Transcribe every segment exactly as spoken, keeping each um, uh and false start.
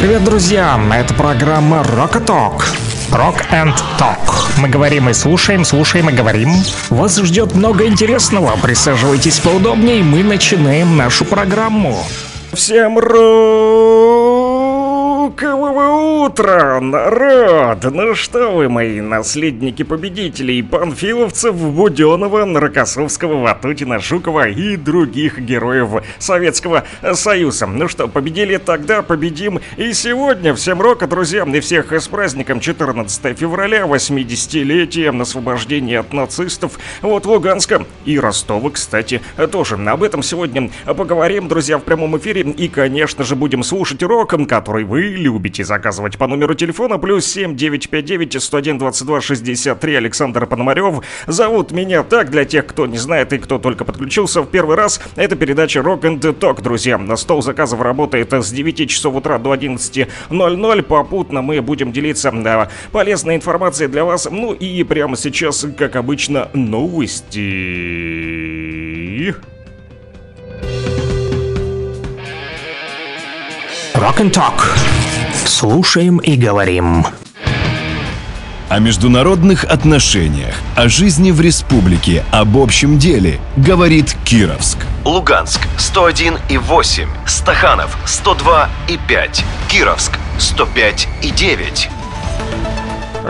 Привет, друзья! Это программа Rock and Talk. Rock and Talk. Мы говорим и слушаем, слушаем и говорим. Вас ждет много интересного. Присаживайтесь поудобнее, мы начинаем нашу программу. Всем рокового утра, народ! Ну что вы, мои наследники победителей, панфиловцев, Будённого, Наркосовского, Ватутина, Жукова и других героев Советского Союза. Ну что, победили тогда, победим и сегодня. Всем рока, друзья, и всех с праздником четырнадцатого февраля, восьмидесятилетием освобождения от нацистов. Вот Луганска и Ростова, кстати, тоже. Об этом сегодня поговорим, друзья, в прямом эфире. И, конечно же, будем слушать роком, который вы любите заказывать по номеру телефона плюс семь девять пять девять сто один двадцать два шестьдесят три. Александр Пономарёв зовут меня так, для тех, кто не знает и кто только подключился в первый раз. Это передача Rock and Talk, друзья. На стол заказов работает с девяти часов утра до одиннадцати ноль-ноль. Попутно мы будем делиться полезной информацией для вас. Ну и прямо сейчас, как обычно, новости. Rock and Talk. Слушаем и говорим. О международных отношениях, о жизни в республике, об общем деле говорит Кировск. Луганск сто один и восемь, Стаханов сто два и пять, Кировск сто пять и девять.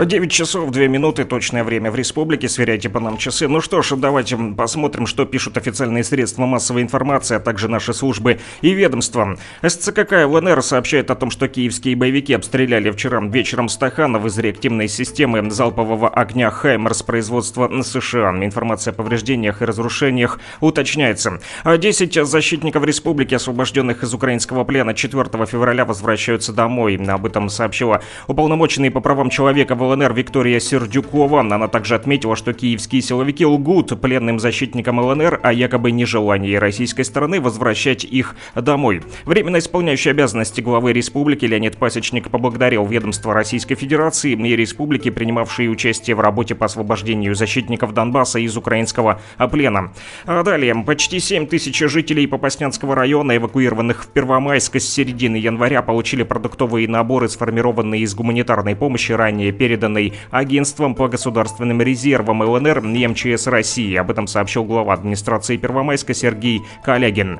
девять часов две минуты, точное время в республике, сверяйте по нам часы. Ну что ж, давайте посмотрим, что пишут официальные средства массовой информации, а также наши службы и ведомства. СЦКК ЛНР сообщает о том, что киевские боевики обстреляли вчера вечером Стаханов из реактивной системы залпового огня «Хаймерс» производства США. Информация о повреждениях и разрушениях уточняется. десять защитников республики, освобожденных из украинского плена четвёртого февраля, возвращаются домой. Об этом сообщила уполномоченный по правам человека в ЛНР Виктория Сердюкова. Она также отметила, что киевские силовики лгут пленным защитникам ЛНР о якобы нежелании российской стороны возвращать их домой. Временно исполняющий обязанности главы республики Леонид Пасечник поблагодарил ведомства Российской Федерации и республики, принимавшие участие в работе по освобождению защитников Донбасса из украинского плена. А далее. Почти семь тысяч жителей Попаснянского района, эвакуированных в Первомайск с середины января, получили продуктовые наборы, сформированные из гуманитарной помощи, ранее перед переданный агентством по государственным резервам ЛНР и МЧС России. Об этом сообщил глава администрации Первомайска Сергей Калягин.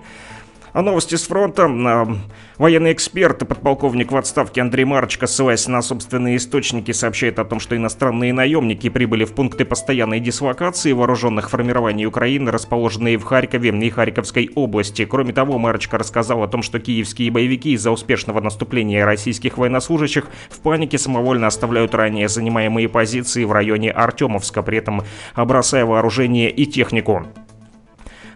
А новости с фронта. Военный эксперт, подполковник в отставке Андрей Марочко, ссылаясь на собственные источники, сообщает о том, что иностранные наемники прибыли в пункты постоянной дислокации вооруженных формирований Украины, расположенные в Харькове и Харьковской области. Кроме того, Марочко рассказал о том, что киевские боевики из-за успешного наступления российских военнослужащих в панике самовольно оставляют ранее занимаемые позиции в районе Артемовска, при этом бросая вооружение и технику.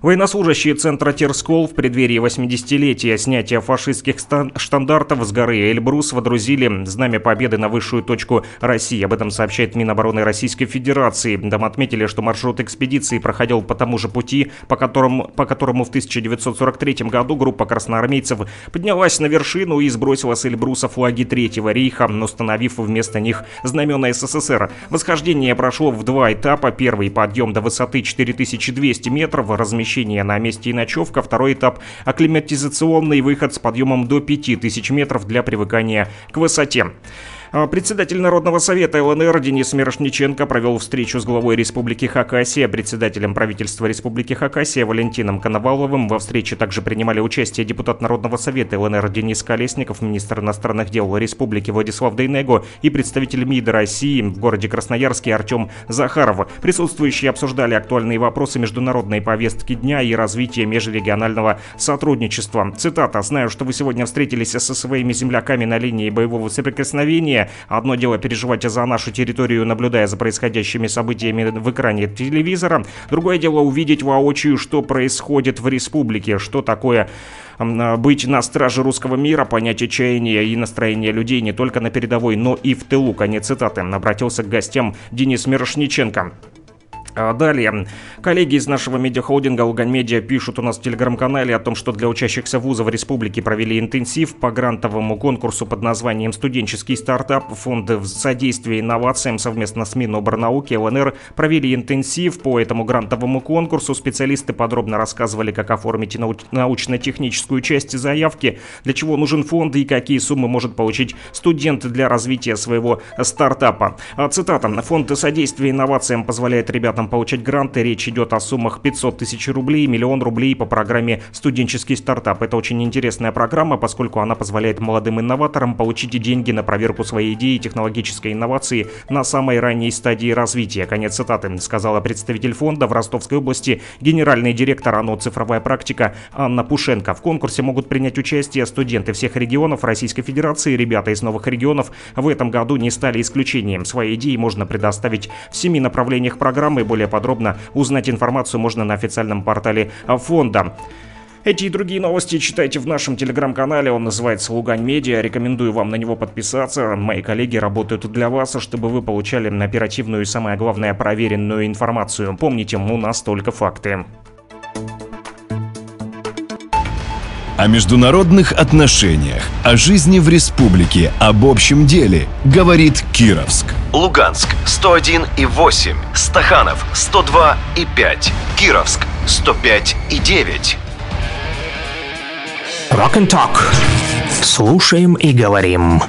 Военнослужащие центра Терскол в преддверии восьмидесятилетия снятия фашистских штандартов с горы Эльбрус водрузили знамя победы на высшую точку России. Об этом сообщает Минобороны Российской Федерации. Там отметили, что маршрут экспедиции проходил по тому же пути, по которому, по которому в тысяча девятьсот сорок третьем году группа красноармейцев поднялась на вершину и сбросила с Эльбруса флаги Третьего рейха, установив вместо них знамена СССР. Восхождение прошло в два этапа. Первый — подъем до высоты четыре тысячи двести метров, размещение на месте и ночевка. Второй этап – акклиматизационный выход с подъемом до пяти тысяч метров для привыкания к высоте. Председатель Народного совета ЛНР Денис Мирошниченко провел встречу с главой Республики Хакасия, председателем правительства Республики Хакасия Валентином Коноваловым. Во встрече также принимали участие депутат Народного совета ЛНР Денис Колесников, министр иностранных дел Республики Владислав Дейнего и представитель МИД России в городе Красноярске Артем Захаров. Присутствующие обсуждали актуальные вопросы международной повестки дня и развития межрегионального сотрудничества. Цитата. «Знаю, что вы сегодня встретились со своими земляками на линии боевого соприкосновения. Одно дело переживать за нашу территорию, наблюдая за происходящими событиями в экране телевизора. Другое дело увидеть воочию, что происходит в республике, что такое быть на страже русского мира, понять отчаяние и настроение людей не только на передовой, но и в тылу». Конец цитаты. Обратился к гостям Денис Мирошниченко. Далее. Коллеги из нашего медиахолдинга «ЛуганМедиа» пишут у нас в телеграм-канале о том, что для учащихся вузов республики провели интенсив по грантовому конкурсу под названием «Студенческий стартап». Фонды содействия инновациям совместно с Миноборнауки ЛНР провели интенсив по этому грантовому конкурсу. Специалисты подробно рассказывали, как оформить научно-техническую часть заявки, для чего нужен фонд и какие суммы может получить студент для развития своего стартапа. Цитата. «Фонд содействия инновациям позволяет ребятам получать гранты. Речь идет о суммах пятьсот тысяч рублей, миллион рублей по программе «Студенческий стартап». Это очень интересная программа, поскольку она позволяет молодым инноваторам получить деньги на проверку своей идеи и технологической инновации на самой ранней стадии развития». Конец цитаты, сказала представитель фонда в Ростовской области, генеральный директор АНО «Цифровая практика» Анна Пушенко. В конкурсе могут принять участие студенты всех регионов Российской Федерации. Ребята из новых регионов в этом году не стали исключением. Свои идеи можно предоставить в семи направлениях программы. Более подробно узнать информацию можно на официальном портале фонда. Эти и другие новости читайте в нашем телеграм-канале, он называется «ЛуганМедиа». Рекомендую вам на него подписаться. Мои коллеги работают для вас, чтобы вы получали оперативную и, самое главное, проверенную информацию. Помните, у нас только факты. О международных отношениях, о жизни в республике, об общем деле говорит Кировск. Луганск сто один и восемь, Стаханов сто два и пять, Кировск сто пять и девять. Rock and Talk. Слушаем и говорим.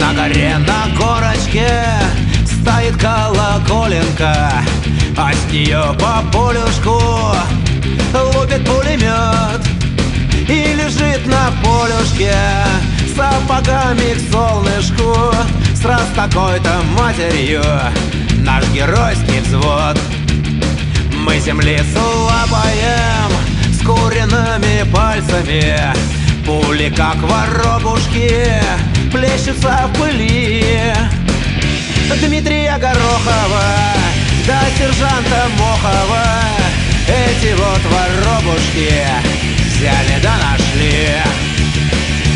На горе, на горочке стоит колоколенка, а с нее по полюшку лупит пулемет. И лежит на полюшке сапогами к солнышку сразу с такой-то матерью наш геройский взвод. Мы земли слабаем с куриными пальцами, пули, как воробушки, плещутся в пыли. Дмитрия Горохова до сержанта Мохова эти вот воробушки взяли да нашли.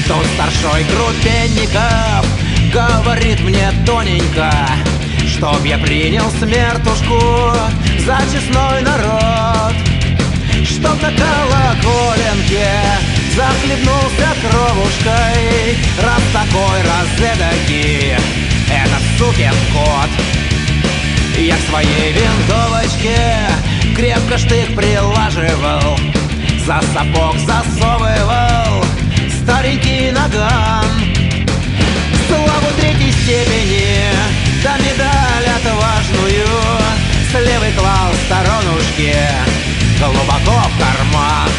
Тут старшой Крупенников говорит мне тоненько, чтоб я принял смертушку за честной народ, чтоб на колоколенке захлебнулся кровушкой раз такой, раз эдакий этот сукин кот. Я к своей винтовочке крепко штык прилаживал, за сапог засовывал старенький наган. Славу третьей степени да медаль отважную с левой клал в сторонушке глубоко в карман.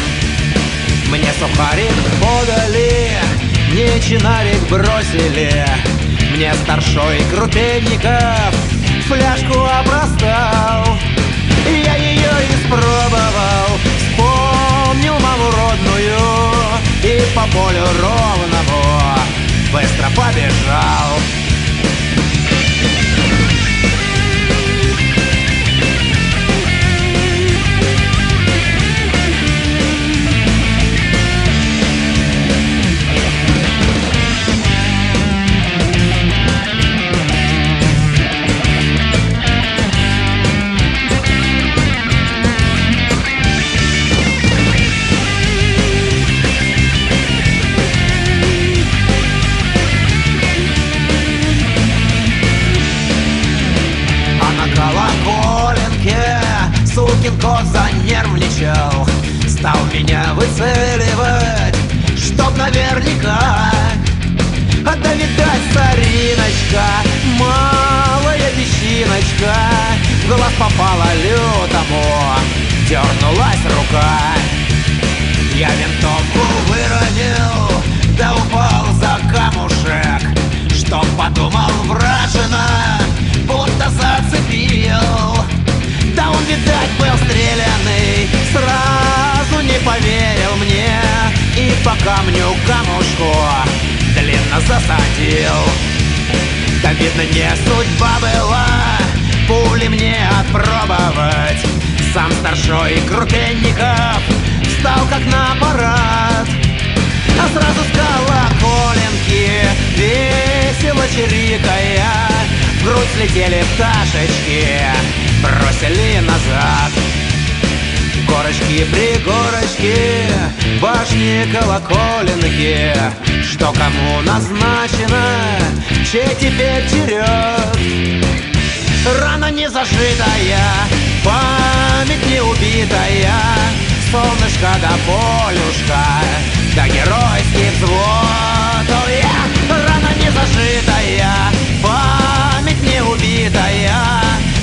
Мне сухарик подали, мне чинарик бросили, мне старшой Крупенников фляжку опростал. Я ее испробовал, вспомнил маму родную и по полю ровному быстро побежал. Кот занервничал, стал меня выцеливать, чтоб наверняка. А да, видать, сориночка, малая песчиночка, в глаз попала лютому, дернулась рука. Я винтовку выронил, да упал за камушек, чтоб подумал вражина, будто зацепил. Да он, видать, был стрелянный, сразу не поверил мне и по камню камушку длинно засадил. Да, видно, не судьба была пули мне отпробовать. Сам старшой Крупенников встал как на парад, а сразу с колоколенки весело чирикая в грудь слетели пташечки, бросили назад. Горочки, пригорочки, башни, колоколенки, что кому назначено, чей теперь черед. Рана не зажитая, память не убитая, солнышко да полюшка, да геройский взвод. Oh, yeah! Рана не зажитая, память не убитая,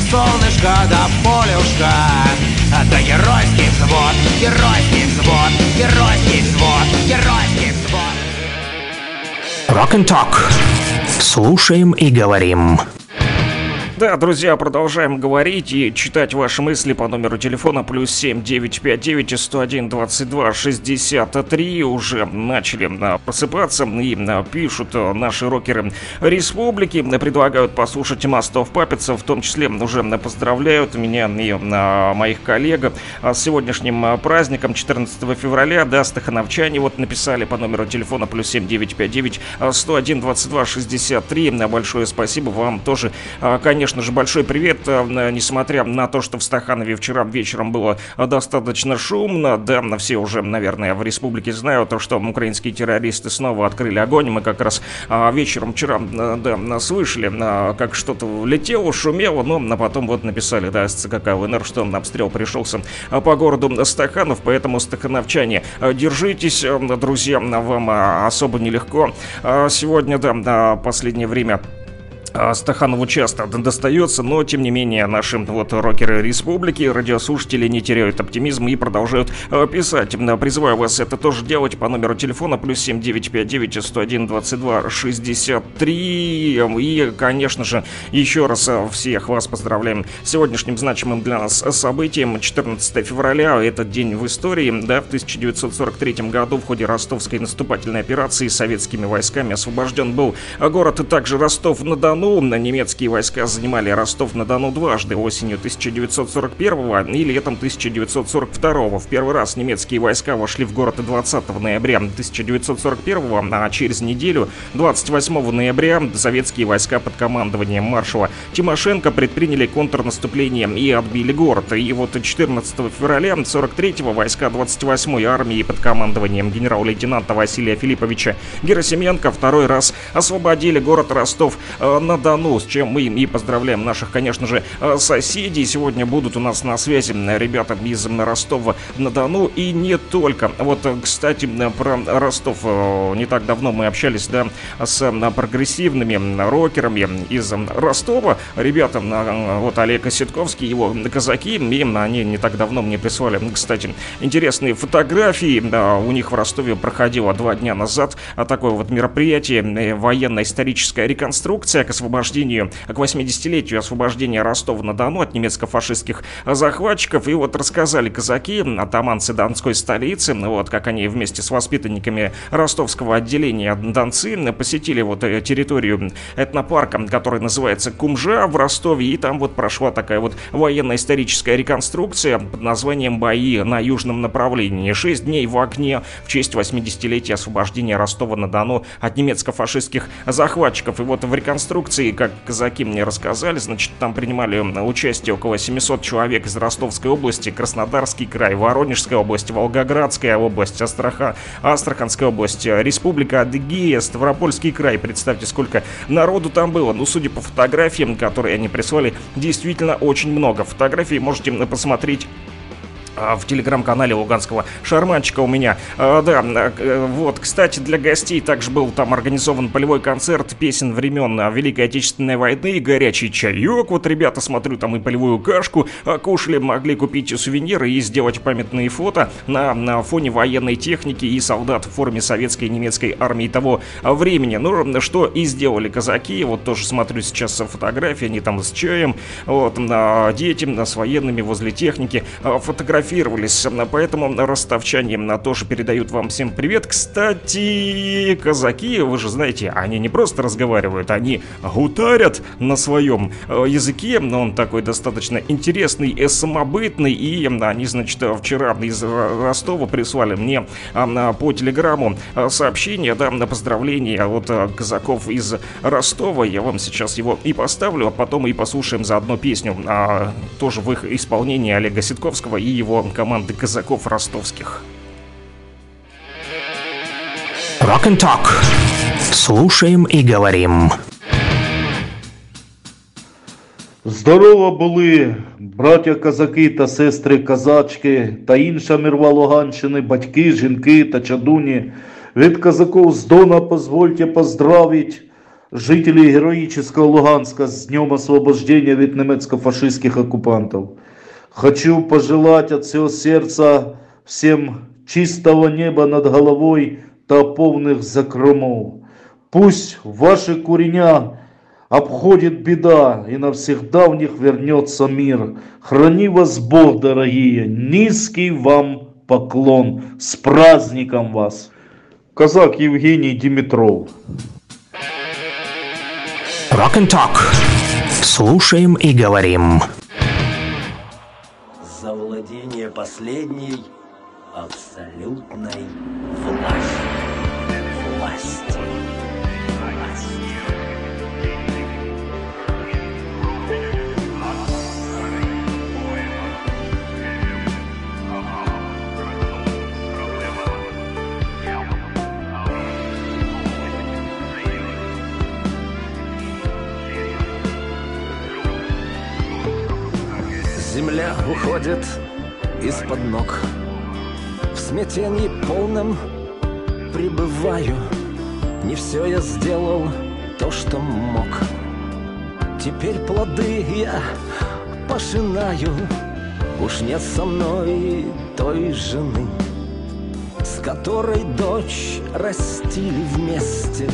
солнышко да полюшка, да геройский взвод, геройский взвод, геройский взвод, геройский взвод. Rock and Talk. Слушаем и говорим. Да, друзья, продолжаем говорить и читать ваши мысли по номеру телефона плюс семь девять пять девять сто один двадцать два шестьдесят три. Уже начали просыпаться и пишут наши рокеры республики. Предлагают послушать Mastov Puppets, в том числе уже поздравляют меня и моих коллег с сегодняшним праздником четырнадцатого февраля. Да, стахановчане вот написали по номеру телефона плюс семь девять пять девять сто один двадцать два шестьдесят три. Большое спасибо вам тоже, конечно. Конечно же, большой привет, несмотря на то, что в Стаханове вчера вечером было достаточно шумно. Да, все уже, наверное, в республике знают, что украинские террористы снова открыли огонь. Мы как раз вечером вчера, да, слышали, как что-то летело, шумело, но потом вот написали, да, с ЦК КЛНР, что обстрел пришелся по городу Стаханов, поэтому, стахановчане, держитесь, друзья, вам особо нелегко сегодня, да, последнее время Стаханову часто достается, но, тем не менее, наши вот рокеры республики, радиослушатели не теряют оптимизма и продолжают писать. Призываю вас это тоже делать по номеру телефона плюс семь девять пять девять сто один двадцать два шестьдесят три. И, конечно же, еще раз всех вас поздравляем с сегодняшним значимым для нас событием. четырнадцатого февраля, этот день в истории, да, в тысяча девятьсот сорок третьем году в ходе ростовской наступательной операции советскими войсками освобожден был город, и также Ростов-на-Дону. Немецкие войска занимали Ростов-на-Дону дважды, осенью тысяча девятьсот сорок первого и летом тысяча девятьсот сорок второго. В первый раз немецкие войска вошли в город двадцатого ноября тысяча девятьсот сорок первого, а через неделю, двадцать восьмого ноября, советские войска под командованием маршала Тимошенко предприняли контрнаступление и отбили город. И вот четырнадцатого февраля сорок третьего войска двадцать восьмой армии под командованием генерал-лейтенанта Василия Филипповича Герасименко второй раз освободили город Ростов-на-Дону, с чем мы и поздравляем наших, конечно же, соседей. Сегодня будут у нас на связи ребята из Ростова-на-Дону и не только. Вот, кстати, про Ростов. Не так давно мы общались, да, с прогрессивными рокерами из Ростова. Ребята, вот Олег Ситковский, его казаки, им они не так давно мне прислали, кстати, интересные фотографии. У них в Ростове проходило два дня назад такое вот мероприятие — военно-историческая реконструкция к освобождению, к восьмидесятилетию освобождения Ростова-на-Дону от немецко-фашистских захватчиков. И вот рассказали казаки, атаманцы донской столицы, вот как они вместе с воспитанниками ростовского отделения донцы посетили вот территорию этнопарка, который называется Кумжа в Ростове, и там вот прошла такая вот военно-историческая реконструкция под названием «Бои на южном направлении. Шесть дней в огне» в честь восьмидесятилетия освобождения Ростова-на-Дону от немецко-фашистских захватчиков. И вот в реконструкции, как казаки мне рассказали, значит, там принимали участие около семисот человек из Ростовской области, Краснодарский край, Воронежская область, Волгоградская область, Астраха... Астраханская область, Республика Адыгея, Ставропольский край. Представьте, сколько народу там было. Ну, судя по фотографиям, которые они прислали, действительно очень много. Фотографии можете посмотреть в телеграм-канале луганского шарманчика у меня. А, да, вот, кстати, для гостей также был там организован полевой концерт песен времен Великой Отечественной войны, горячий чаек. Вот ребята, смотрю, там и полевую кашку кушали, могли купить сувениры и сделать памятные фото на, на фоне военной техники и солдат в форме советской и немецкой армии того времени. Ну, что и сделали казаки. Вот тоже смотрю сейчас фотографии, они там с чаем, вот, дети с военными возле техники фотографируют. сфотографировались. Поэтому ростовчане тоже передают вам всем привет. Кстати, казаки, вы же знаете, они не просто разговаривают, они гутарят на своем языке. Он такой достаточно интересный, самобытный. И они, значит, вчера из Ростова прислали мне по телеграмму сообщение, да, на поздравление от казаков из Ростова. Я вам сейчас его и поставлю, а потом и послушаем заодно песню, а, тоже в их исполнении Олега Ситковского и его команды казаков ростовских. Rock and Talk. Слушаем и говорим. Здорово були, браття казаки та сестри казачки та інша мирва Луганщини, батьки, жінки та чадуні. Від казаков з Дона позвольте поздравить жителей героического Луганска с днем освобождения от немецко-фашистских оккупантов. Хочу пожелать от всего сердца всем чистого неба над головой та полных закромов. Пусть ваши куреня обходит беда, и навсегда в них вернется мир. Храни вас Бог, дорогие, низкий вам поклон. С праздником вас! Казак Евгений Димитров. Rock and Talk. Слушаем и говорим. Завладение последней абсолютной властью. Власть. Земля уходит из-под ног. В смятении полном пребываю. Не все я сделал то, что мог. Теперь плоды я пожинаю. Уж нет со мной той жены, с которой дочь растили вместе.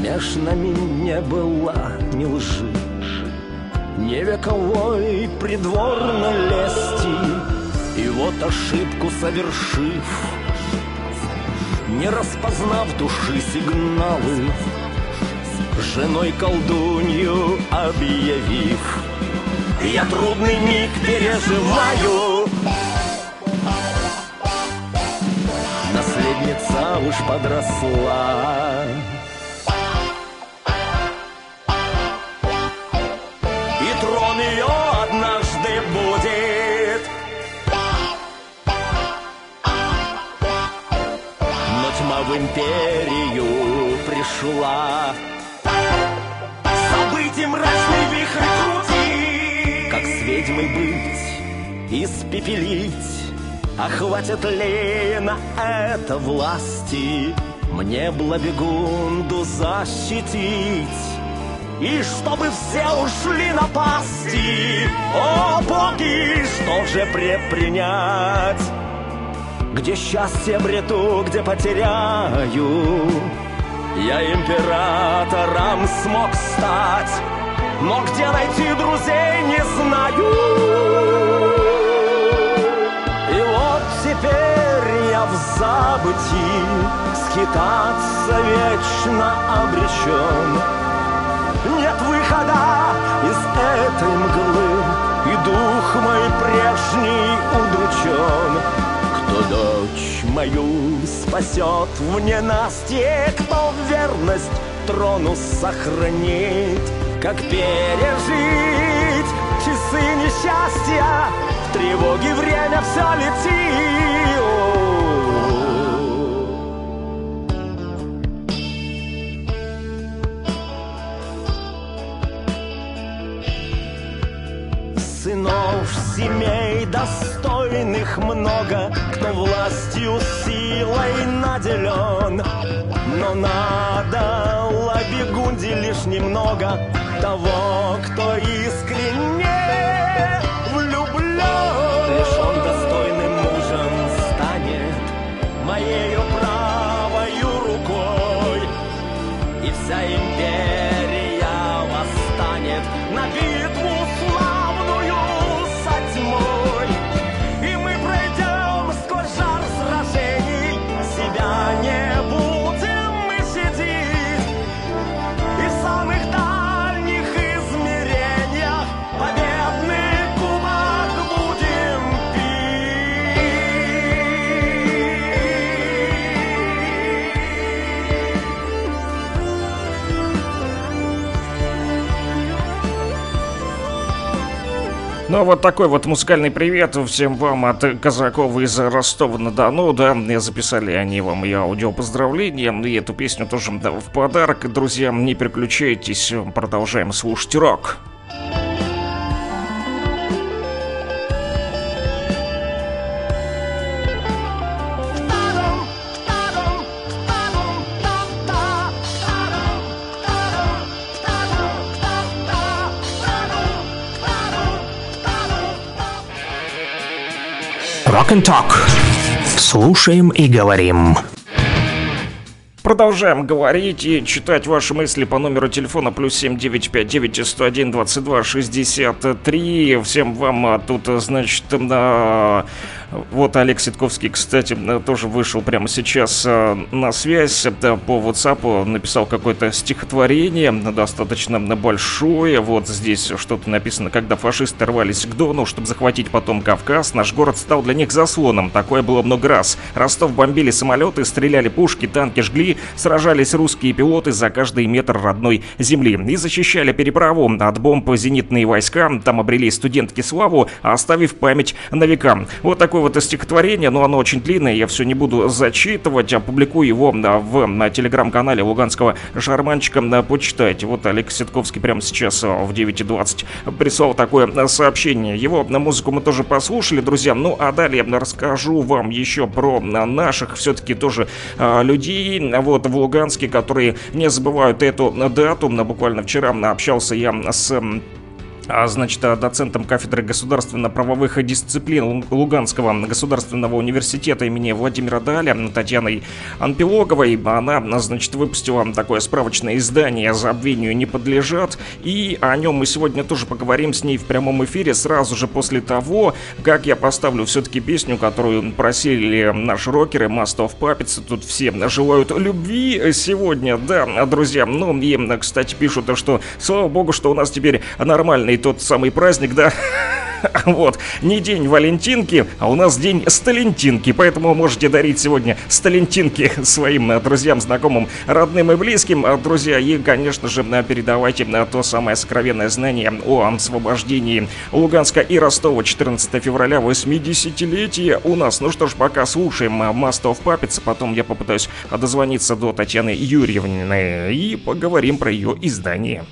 Меж нами не было ни лжи, не вековой придворной лести. И вот ошибку совершив, не распознав души сигналы, женой колдунью объявив, я трудный миг переживаю. Наследница уж подросла, в империю пришла. Событий мрачный вихрь крути, как с ведьмой быть, испепелить. А хватит ли на это власти, мне Блабегунду защитить? И чтобы все ушли на пасти, о боги, что же предпринять? Где счастье бреду, где потеряю, я императором смог стать, но где найти друзей не знаю. И вот теперь я в забытии, скитаться вечно обречен. Нет выхода из этой мглы, и дух мой прежний удручен. Кто дочь мою спасет в ненастье, кто верность трону сохранит? Как пережить часы несчастья, в тревоге время все летит? Сынов семей достойных много, кто властью, силой наделен. Но надо Лабегунде лишь немного того, кто искренне влюблен. Лишь он достойным мужем станет моею правою рукой, и вся империя восстанет на битву славную со тьмой. И мы Ну а вот такой вот музыкальный привет всем вам от Казакова из Ростова-на-Дону. Да, записали они вам и аудиопоздравления, и эту песню тоже в подарок. Друзья, не переключайтесь, продолжаем слушать рок. Rock and Talk. Слушаем и говорим. Продолжаем говорить и читать ваши мысли по номеру телефона плюс семь девять пять девять сто один двадцать два шестьдесят три. Всем вам тут, значит, на... вот Олег Ситковский, кстати, тоже вышел прямо сейчас на связь по WhatsApp, написал какое-то стихотворение, достаточно большое. Вот здесь что-то написано: когда фашисты рвались к Дону, чтобы захватить потом Кавказ, наш город стал для них заслоном. Такое было много раз. Ростов бомбили самолеты, стреляли пушки, танки жгли. Сражались русские пилоты за каждый метр родной земли. И защищали переправу от бомб зенитные войска. Там обрели студентки славу, оставив память на века. Вот такое вот стихотворение, но оно очень длинное, я все не буду зачитывать. Опубликую его в телеграм-канале Луганского шарманчика. Почитайте. Вот Олег Ситковский прямо сейчас в девять двадцать прислал такое сообщение. Его музыку мы тоже послушали, друзья. Ну а далее я расскажу вам еще про наших все-таки тоже людей вот в Луганске, которые не забывают эту дату. Буквально вчера общался я с... значит, доцентом кафедры государственно-правовых дисциплин Луганского государственного университета имени Владимира Даля Татьяной Анпилоговой. Она, значит, выпустила такое справочное издание «Забвению не подлежат», и о нем мы сегодня тоже поговорим с ней в прямом эфире сразу же после того, как я поставлю все-таки песню, которую просили наши рокеры Must of Puppets. Тут все желают любви сегодня, да, друзья. Ну, и, кстати, пишут, что слава богу, что у нас теперь нормальный и тот самый праздник, да. Вот, не день Валентинки, а у нас день Сталентинки, поэтому можете дарить сегодня Сталентинки своим друзьям, знакомым, родным и близким, друзья, и, конечно же, передавайте то самое сокровенное знание о освобождении Луганска и Ростова четырнадцатого февраля восьмидесятилетия у нас. Ну что ж, пока слушаем Must of Puppets, потом я попытаюсь дозвониться до Татьяны Юрьевны и поговорим про ее издание.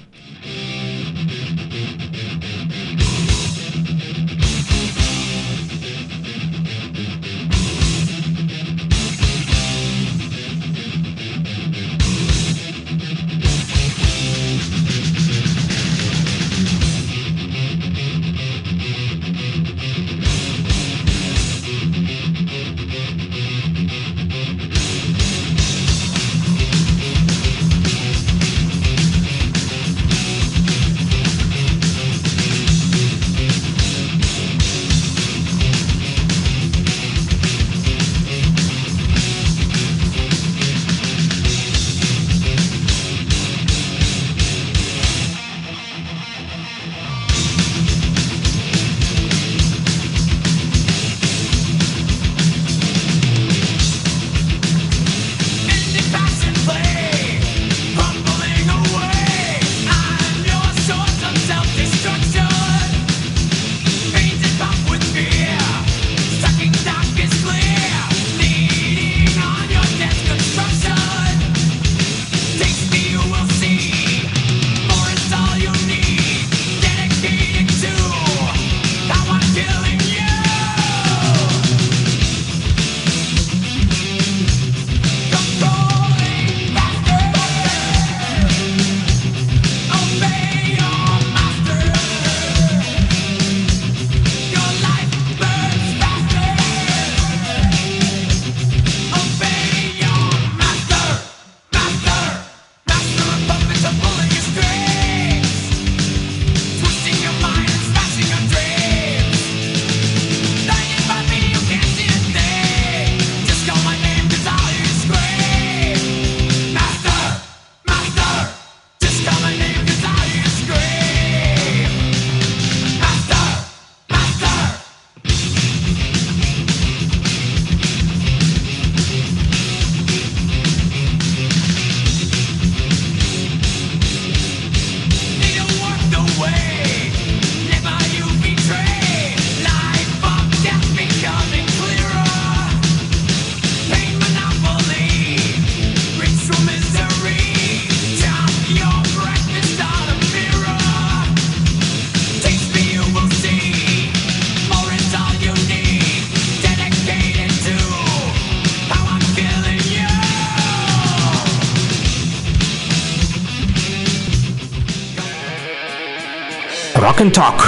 Rock and Talk.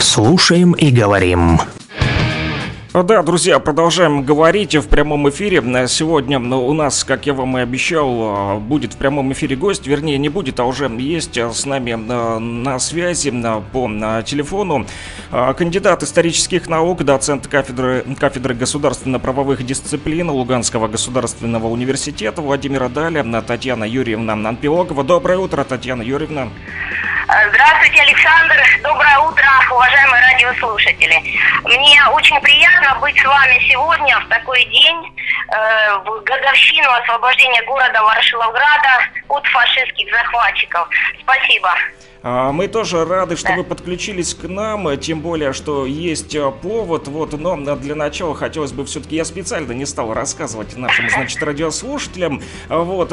Слушаем и говорим. Да, друзья, продолжаем говорить в прямом эфире. Сегодня у нас, как я вам и обещал, будет в прямом эфире гость. Вернее, не будет, а уже есть с нами на связи по телефону кандидат исторических наук, доцент кафедры, кафедры государственно-правовых дисциплин Луганского государственного университета Владимира Даля, Татьяна Юрьевна Анпилогова. Доброе утро, Татьяна Юрьевна. Здравствуйте, Александр. Доброе утро, уважаемые радиослушатели. Мне очень приятно быть с вами сегодня в такой день, э, в годовщину освобождения города Ворошиловграда от фашистских захватчиков. Спасибо. Мы тоже рады, что вы подключились к нам, тем более, что есть повод, вот, но для начала хотелось бы все-таки, я специально не стал рассказывать нашим, значит, радиослушателям, вот,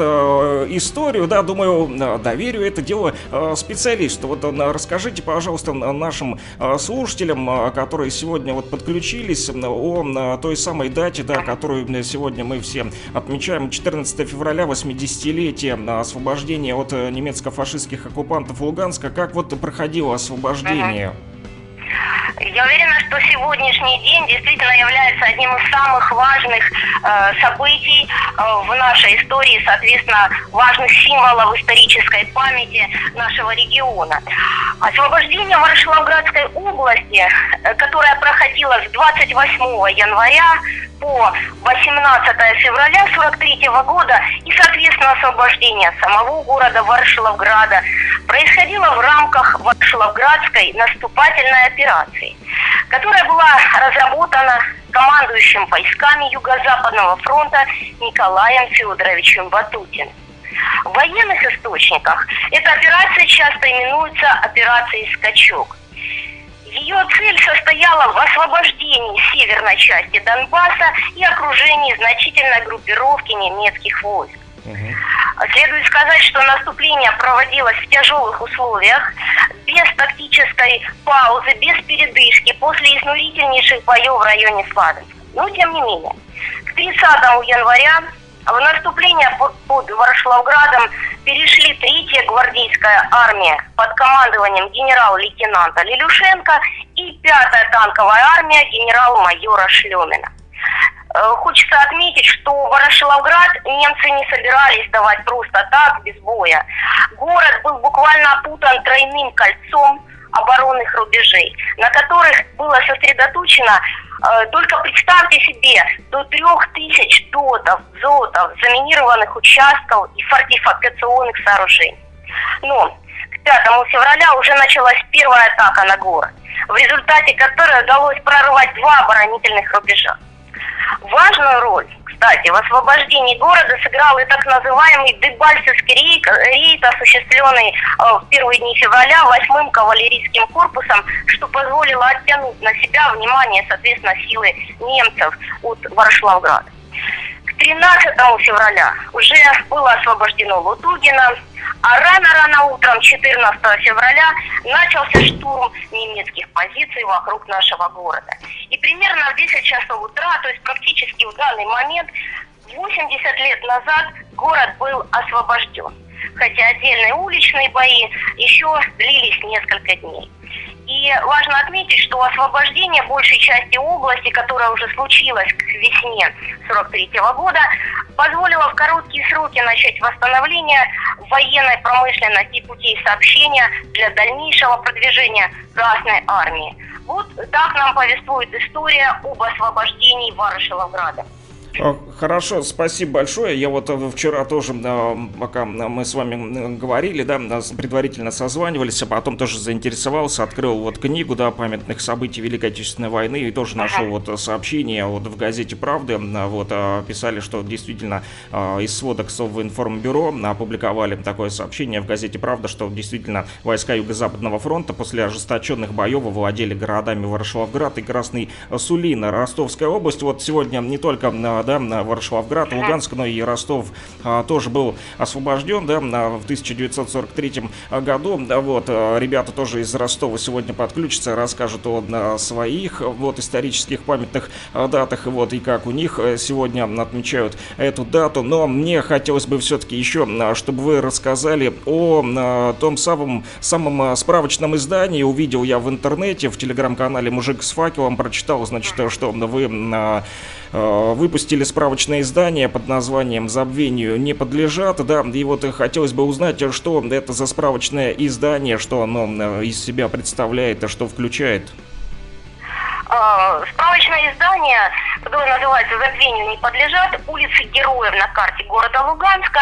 историю, да, думаю, доверю это дело специалисту, вот, расскажите, пожалуйста, нашим слушателям, которые сегодня вот подключились, о той самой дате, да, которую сегодня мы все отмечаем, четырнадцатого февраля, восьмидесятилетие освобождения от немецко-фашистских оккупантов Луганска. Как вот проходило освобождение? Я уверена, что сегодняшний день действительно является одним из самых важных э, событий э, в нашей истории, соответственно, важных символов исторической памяти нашего региона. Освобождение Ворошиловградской области, э, которая проходила с двадцать восьмого января по восемнадцатое февраля сорок третьего года, и, соответственно, освобождение самого города Ворошиловграда происходило в рамках Ворошиловградской наступательной операции, которая была разработана командующим войсками Юго-Западного фронта Николаем Федоровичем Ватутиным. В военных источниках эта операция часто именуется операцией «Скачок». Ее цель состояла в освобождении северной части Донбасса и окружении значительной группировки немецких войск. Следует сказать, что наступление проводилось в тяжелых условиях, без тактической паузы, без передышки, после изнурительнейших боев в районе Славянска. Но, тем не менее, к тридцатому января в наступление под Ворошиловградом перешли третья гвардейская армия под командованием генерал-лейтенанта Лелюшенко и пятая танковая армия генерал-майора Шлемина. Хочется отметить, что Ворошиловград немцы не собирались давать просто так, без боя. Город был буквально опутан тройным кольцом оборонных рубежей, на которых было сосредоточено, э, только представьте себе, до трех тысяч дотов, зотов, заминированных участков и фортификационных сооружений. Но к пятому февраля уже началась первая атака на город, в результате которой удалось прорвать два оборонительных рубежа. Важную роль, кстати, в освобождении города сыграл и так называемый Дебальцевский рейд, рейд осуществленный в первые дни февраля восьмым кавалерийским корпусом, что позволило оттянуть на себя внимание, соответственно, силы немцев от Ворошиловграда. К тринадцатому февраля уже было освобождено Лутугино, а рано-рано утром четырнадцатого февраля начался штурм немецких позиций вокруг нашего города. И примерно в десять часов утра, то есть практически в данный момент, восемьдесят лет назад город был освобожден. Хотя отдельные уличные бои еще длились несколько дней. И важно отметить, что освобождение большей части области, которая уже случилась к весне сорок третьего года, позволило в короткие сроки начать восстановление военной промышленности и путей сообщения для дальнейшего продвижения Красной Армии. Вот так нам повествует история об освобождении Ворошиловграда. Хорошо, спасибо большое. Я вот вчера тоже, пока мы с вами говорили, да, предварительно созванивались, а потом тоже заинтересовался, открыл вот книгу, да, памятных событий Великой Отечественной войны, и тоже нашел вот сообщение вот в газете «Правды», вот писали, что действительно из сводок Совинформбюро опубликовали такое сообщение в газете «Правда», что действительно войска Юго-Западного фронта после ожесточенных боев овладели городами Ворошиловград и Красный Сулин, Ростовская область. Вот сегодня не только да, Варшавград, Луганск, но и Ростов тоже был освобожден, да, в тысяча девятьсот сорок третьем году. Вот, ребята тоже из Ростова сегодня подключатся, расскажут о своих вот исторических памятных датах, вот, и как у них сегодня отмечают эту дату. Но мне хотелось бы все-таки еще, чтобы вы рассказали о том самом, самом справочном издании. Увидел я в интернете, в телеграм-канале «Мужик с факелом», прочитал, значит, что вы выпустили справочное издание под названием «Забвению не подлежат». Да, и вот хотелось бы узнать, что это за справочное издание, что оно из себя представляет, что включает. Справочное издание, которое называется «Забвению не подлежат. Улицы героев на карте города Луганска»,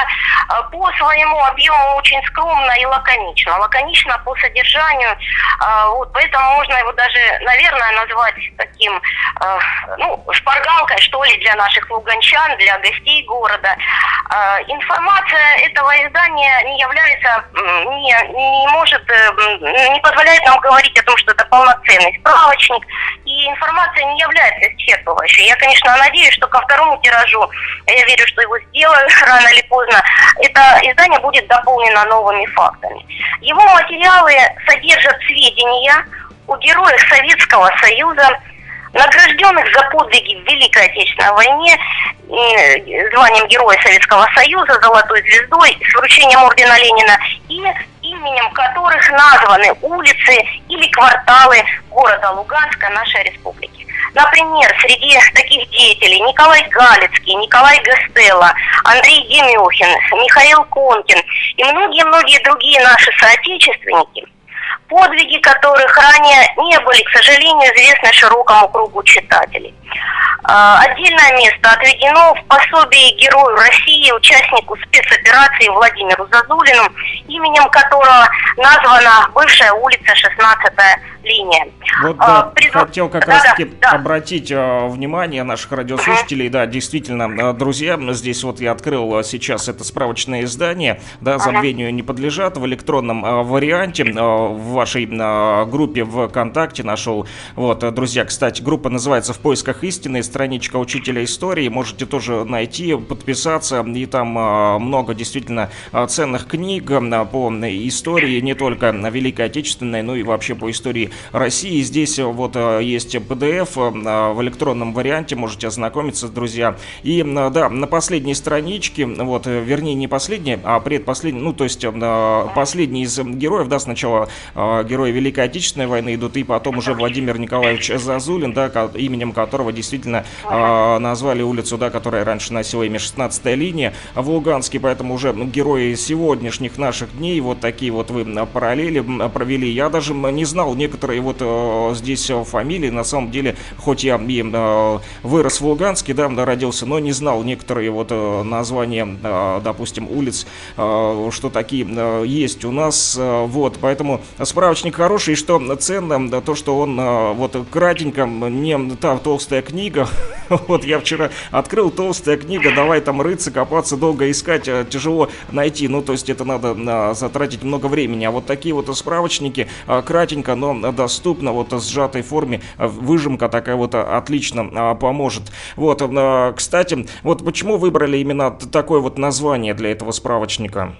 по своему объему очень скромно и лаконично. Лаконично по содержанию, вот, поэтому можно его даже, наверное, назвать таким, ну, шпаргалкой, что ли, для наших луганчан, для гостей города. Информация этого издания не является, не, не может, не позволяет нам говорить о том, что это полноценный справочник, и информация не является исчерпывающей. Я, конечно, надеюсь, что ко второму тиражу, я верю, что его сделаю рано или поздно, это издание будет дополнено новыми фактами. Его материалы содержат сведения о героях Советского Союза, награжденных за подвиги в Великой Отечественной войне званием Героя Советского Союза, Золотой Звездой, с вручением ордена Ленина, и именем которых названы улицы или кварталы города Луганска нашей республики. Например, среди таких деятелей Николай Галицкий, Николай Гастелло, Андрей Демюхин, Михаил Конкин и многие-многие другие наши соотечественники, подвиги которых ранее не были, к сожалению, известны широкому кругу читателей. Отдельное место отведено в пособии Герою России, участнику спецоперации Владимиру Зазулину, именем которого названа бывшая улица шестнадцатая линия. Вот, да, Призв... хотел как да, раз-таки да, да. обратить внимание наших радиослушателей, угу. да, действительно, друзья, здесь вот я открыл сейчас это справочное издание, да, «Забвению угу. не подлежат», в электронном варианте, в вашей группе ВКонтакте нашел, вот, друзья, кстати, группа называется «В поисках истины», страничка учителя истории, можете тоже найти, подписаться, и там много действительно ценных книг по истории, не только Великой Отечественной, но и вообще по истории России. Здесь вот есть пэ дэ эф в электронном варианте, можете ознакомиться, друзья. И да, на последней страничке, вот, вернее, не последней, а предпоследней, ну, то есть последний из героев, да, сначала герои Великой Отечественной войны идут, и потом уже Владимир Николаевич Зазулин, да, именем которого действительно назвали улицу, да, которая раньше носила имя шестнадцатая линия в Луганске, поэтому уже герои сегодняшних наших дней, вот такие вот вы параллели провели. Я даже не знал некоторые вот э, здесь фамилии, на самом деле, хоть я и э, вырос в Луганске, да, родился, но не знал некоторые вот э, названия, э, допустим, улиц, э, что такие э, есть у нас, э, вот, поэтому справочник хороший, и что ценно, да, то, что он э, вот кратенько, не та толстая книга, вот я вчера открыл, толстая книга, давай там рыться, копаться, долго искать, тяжело найти, ну, то есть это надо э, затратить много времени, а вот такие вот справочники э, кратенько, но доступно, вот в сжатой форме, выжимка такая вот отлично а, поможет. Вот, а, кстати, вот почему выбрали именно такое вот название для этого справочника?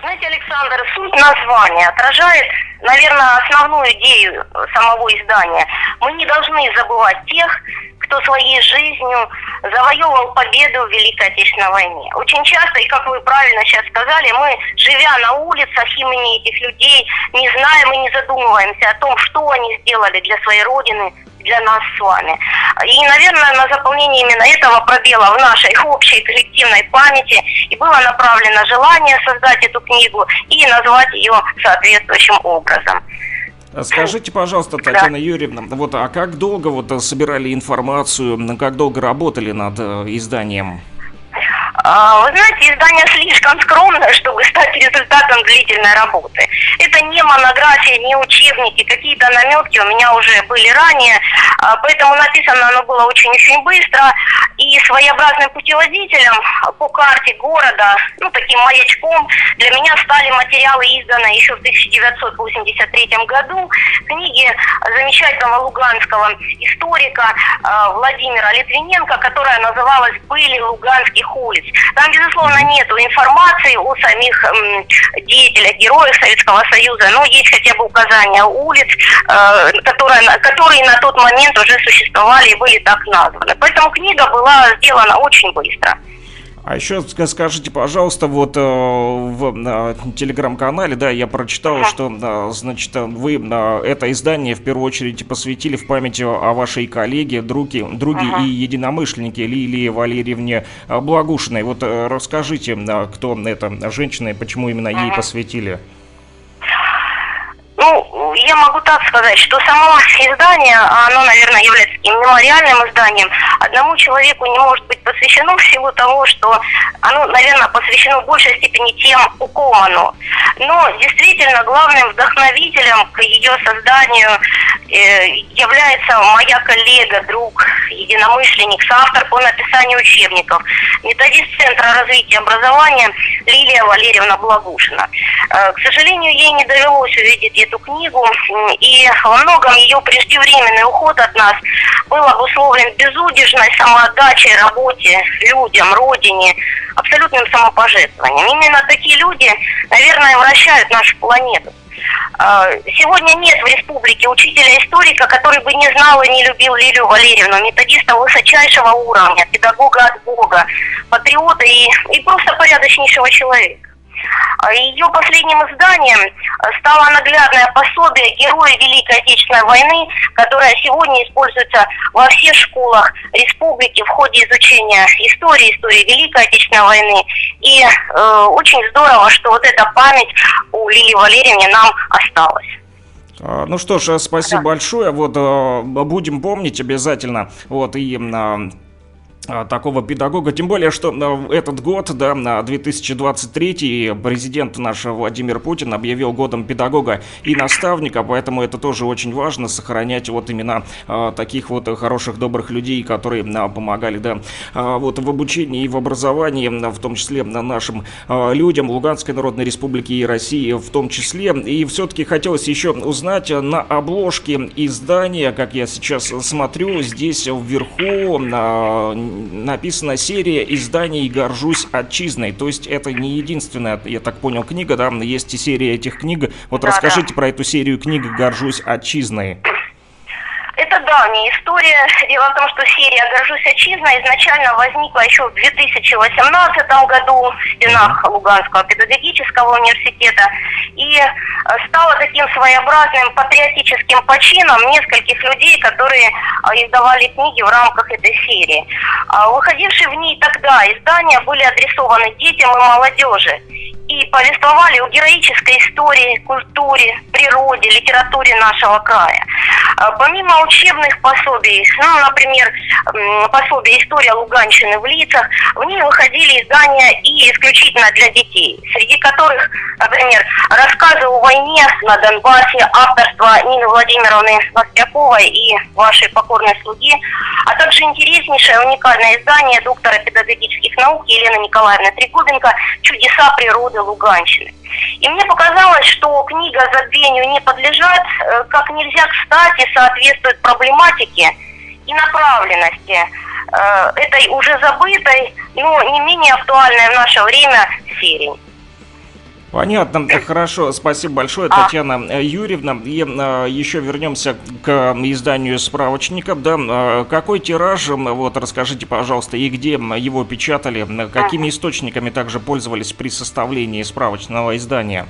Знаете, Александр, суть названия отражает, наверное, основную идею самого издания. Мы не должны забывать тех, кто своей жизнью завоевал победу в Великой Отечественной войне. Очень часто, и как вы правильно сейчас сказали, мы, живя на улицах имени этих людей, не знаем и не задумываемся о том, что они сделали для своей Родины, для нас с вами. И, наверное, на заполнение именно этого пробела в нашей общей коллективной памяти и было направлено желание создать эту книгу и назвать ее соответствующим образом. Скажите, пожалуйста, Татьяна да. Юрьевна, вот, а как долго вот собирали информацию, как долго работали над изданием? Вы знаете, издание слишком скромное, чтобы стать результатом длительной работы. Это не монография, ни учебники, какие-то наметки у меня уже были ранее, поэтому написано оно было очень-очень быстро и своеобразным путеводителем по карте города, ну таким маячком для меня стали материалы, изданные еще в тысяча девятьсот восемьдесят третьем году, книги замечательного луганского историка Владимира Литвиненко, которая называлась «Были луганских улиц». Там, безусловно, нет информации о самих деятелях, героях Советского Союза, но есть хотя бы указания улиц, которые, которые на тот момент уже существовали и были так названы. Поэтому книга была сделана очень быстро. А еще скажите, пожалуйста, вот в телеграм-канале, да, я прочитал, что, значит, вы это издание в первую очередь посвятили в память о вашей коллеге, друге, друге и единомышленнике Лилии Валерьевне Благушиной. Вот расскажите, кто эта женщина и почему именно ей посвятили? Ну, я могу так сказать, что само издание, оно, наверное, является таким мемориальным изданием, одному человеку не может быть посвящено в силу того, что оно, наверное, посвящено в большей степени тем, у кого оно. Но действительно главным вдохновителем к ее созданию э, является моя коллега, друг, единомышленник, соавтор по написанию учебников, методист Центра развития образования Лилия Валерьевна Благушина. Э, к сожалению, ей не довелось увидеть эту книгу, и во многом ее преждевременный уход от нас был обусловлен безудержной самоотдачей работе, людям, родине, абсолютным самопожертвованием. Именно такие люди, наверное, вращают нашу планету. Сегодня нет в республике учителя-историка, который бы не знал и не любил Лилию Валерьевну, методиста высочайшего уровня, педагога от Бога, патриота и, и просто порядочнейшего человека. Ее последним изданием стало наглядное пособие «Герои Великой Отечественной войны», которое сегодня используется во всех школах республики в ходе изучения истории, истории Великой Отечественной войны. И э, очень здорово, что вот эта память у Лилии Валерьевны нам осталась. Ну что ж, спасибо да. большое. Вот будем помнить обязательно. Вот и такого педагога, тем более, что этот год, да, на две тысячи двадцать третий, президент наш Владимир Путин объявил годом педагога и наставника, поэтому это тоже очень важно, сохранять вот именно а, таких вот хороших, добрых людей, которые а, помогали, да, а, вот в обучении и в образовании, в том числе нашим а, людям Луганской Народной Республики и России в том числе. И все-таки хотелось еще узнать, на обложке издания, как я сейчас смотрю, здесь вверху на написана серия изданий «Горжусь отчизной». То есть это не единственная, я так понял, книга, да? Есть и серия этих книг. Вот да, расскажите да. про эту серию книг «Горжусь отчизной». Это давняя история. Дело в том, что серия «Горжусь отчизной» изначально возникла еще в две тысячи восемнадцатом году в стенах Луганского педагогического университета и стала таким своеобразным патриотическим почином нескольких людей, которые издавали книги в рамках этой серии. Выходившие в ней тогда издания были адресованы детям и молодежи и повествовали о героической истории, культуре, природе, литературе нашего края. Помимо учебных пособий, ну, например, пособие «История Луганщины в лицах», в ней выходили издания и исключительно для детей, среди которых, например, рассказы о войне на Донбассе авторства Нины Владимировны Мостяковой и вашей покорной слуги, а также интереснейшее уникальное издание доктора педагогических наук Елены Николаевны Трегубенко «Чудеса природы Луганщины». И мне показалось, что книга забвению не подлежит, как нельзя кстати соответствует проблематике и направленности э, этой уже забытой, но не менее актуальной в наше время серии. Понятно, хорошо, спасибо большое, а. Татьяна Юрьевна. И а, еще вернемся к изданию справочника. Да, а, какой тираж, вот расскажите, пожалуйста, и где его печатали, какими источниками также пользовались при составлении справочного издания?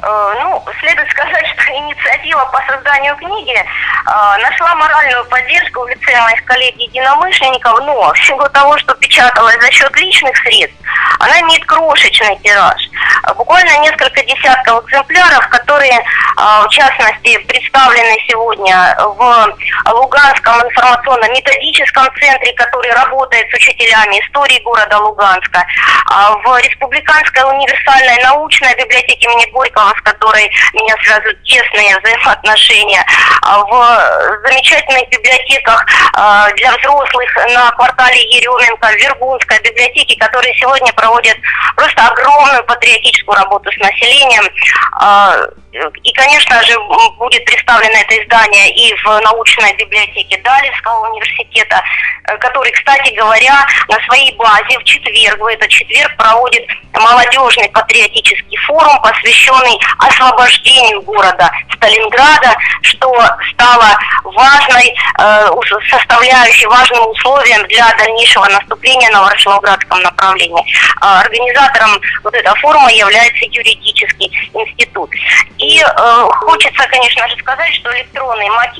Ну, следует сказать, что инициатива по созданию книги э, нашла моральную поддержку в лице моих коллег-единомышленников, но в силу того, что печаталась за счет личных средств, она имеет крошечный тираж. Буквально несколько десятков экземпляров, которые, в частности, представлены сегодня в Луганском информационно-методическом центре, который работает с учителями истории города Луганска, в Республиканской универсальной научной библиотеке имени Горького, с которой меня связывают тесные взаимоотношения, в замечательных библиотеках для взрослых на квартале Еременко, в Вергунской библиотеке, которые сегодня проводят просто огромную патриотическую работу с населением. И, конечно же, будет представлено это издание и в научной библиотеке Далевского университета, который, кстати говоря, на своей базе в четверг, в этот четверг проводит молодежный патриотический форум, посвященный освобождению города Сталинграда, что стало важной э, составляющей, важным условием для дальнейшего наступления на Ворошиловградском направлении. Э, организатором вот этого форума является юридический институт. И э, хочется, конечно же, сказать, что электронный макет,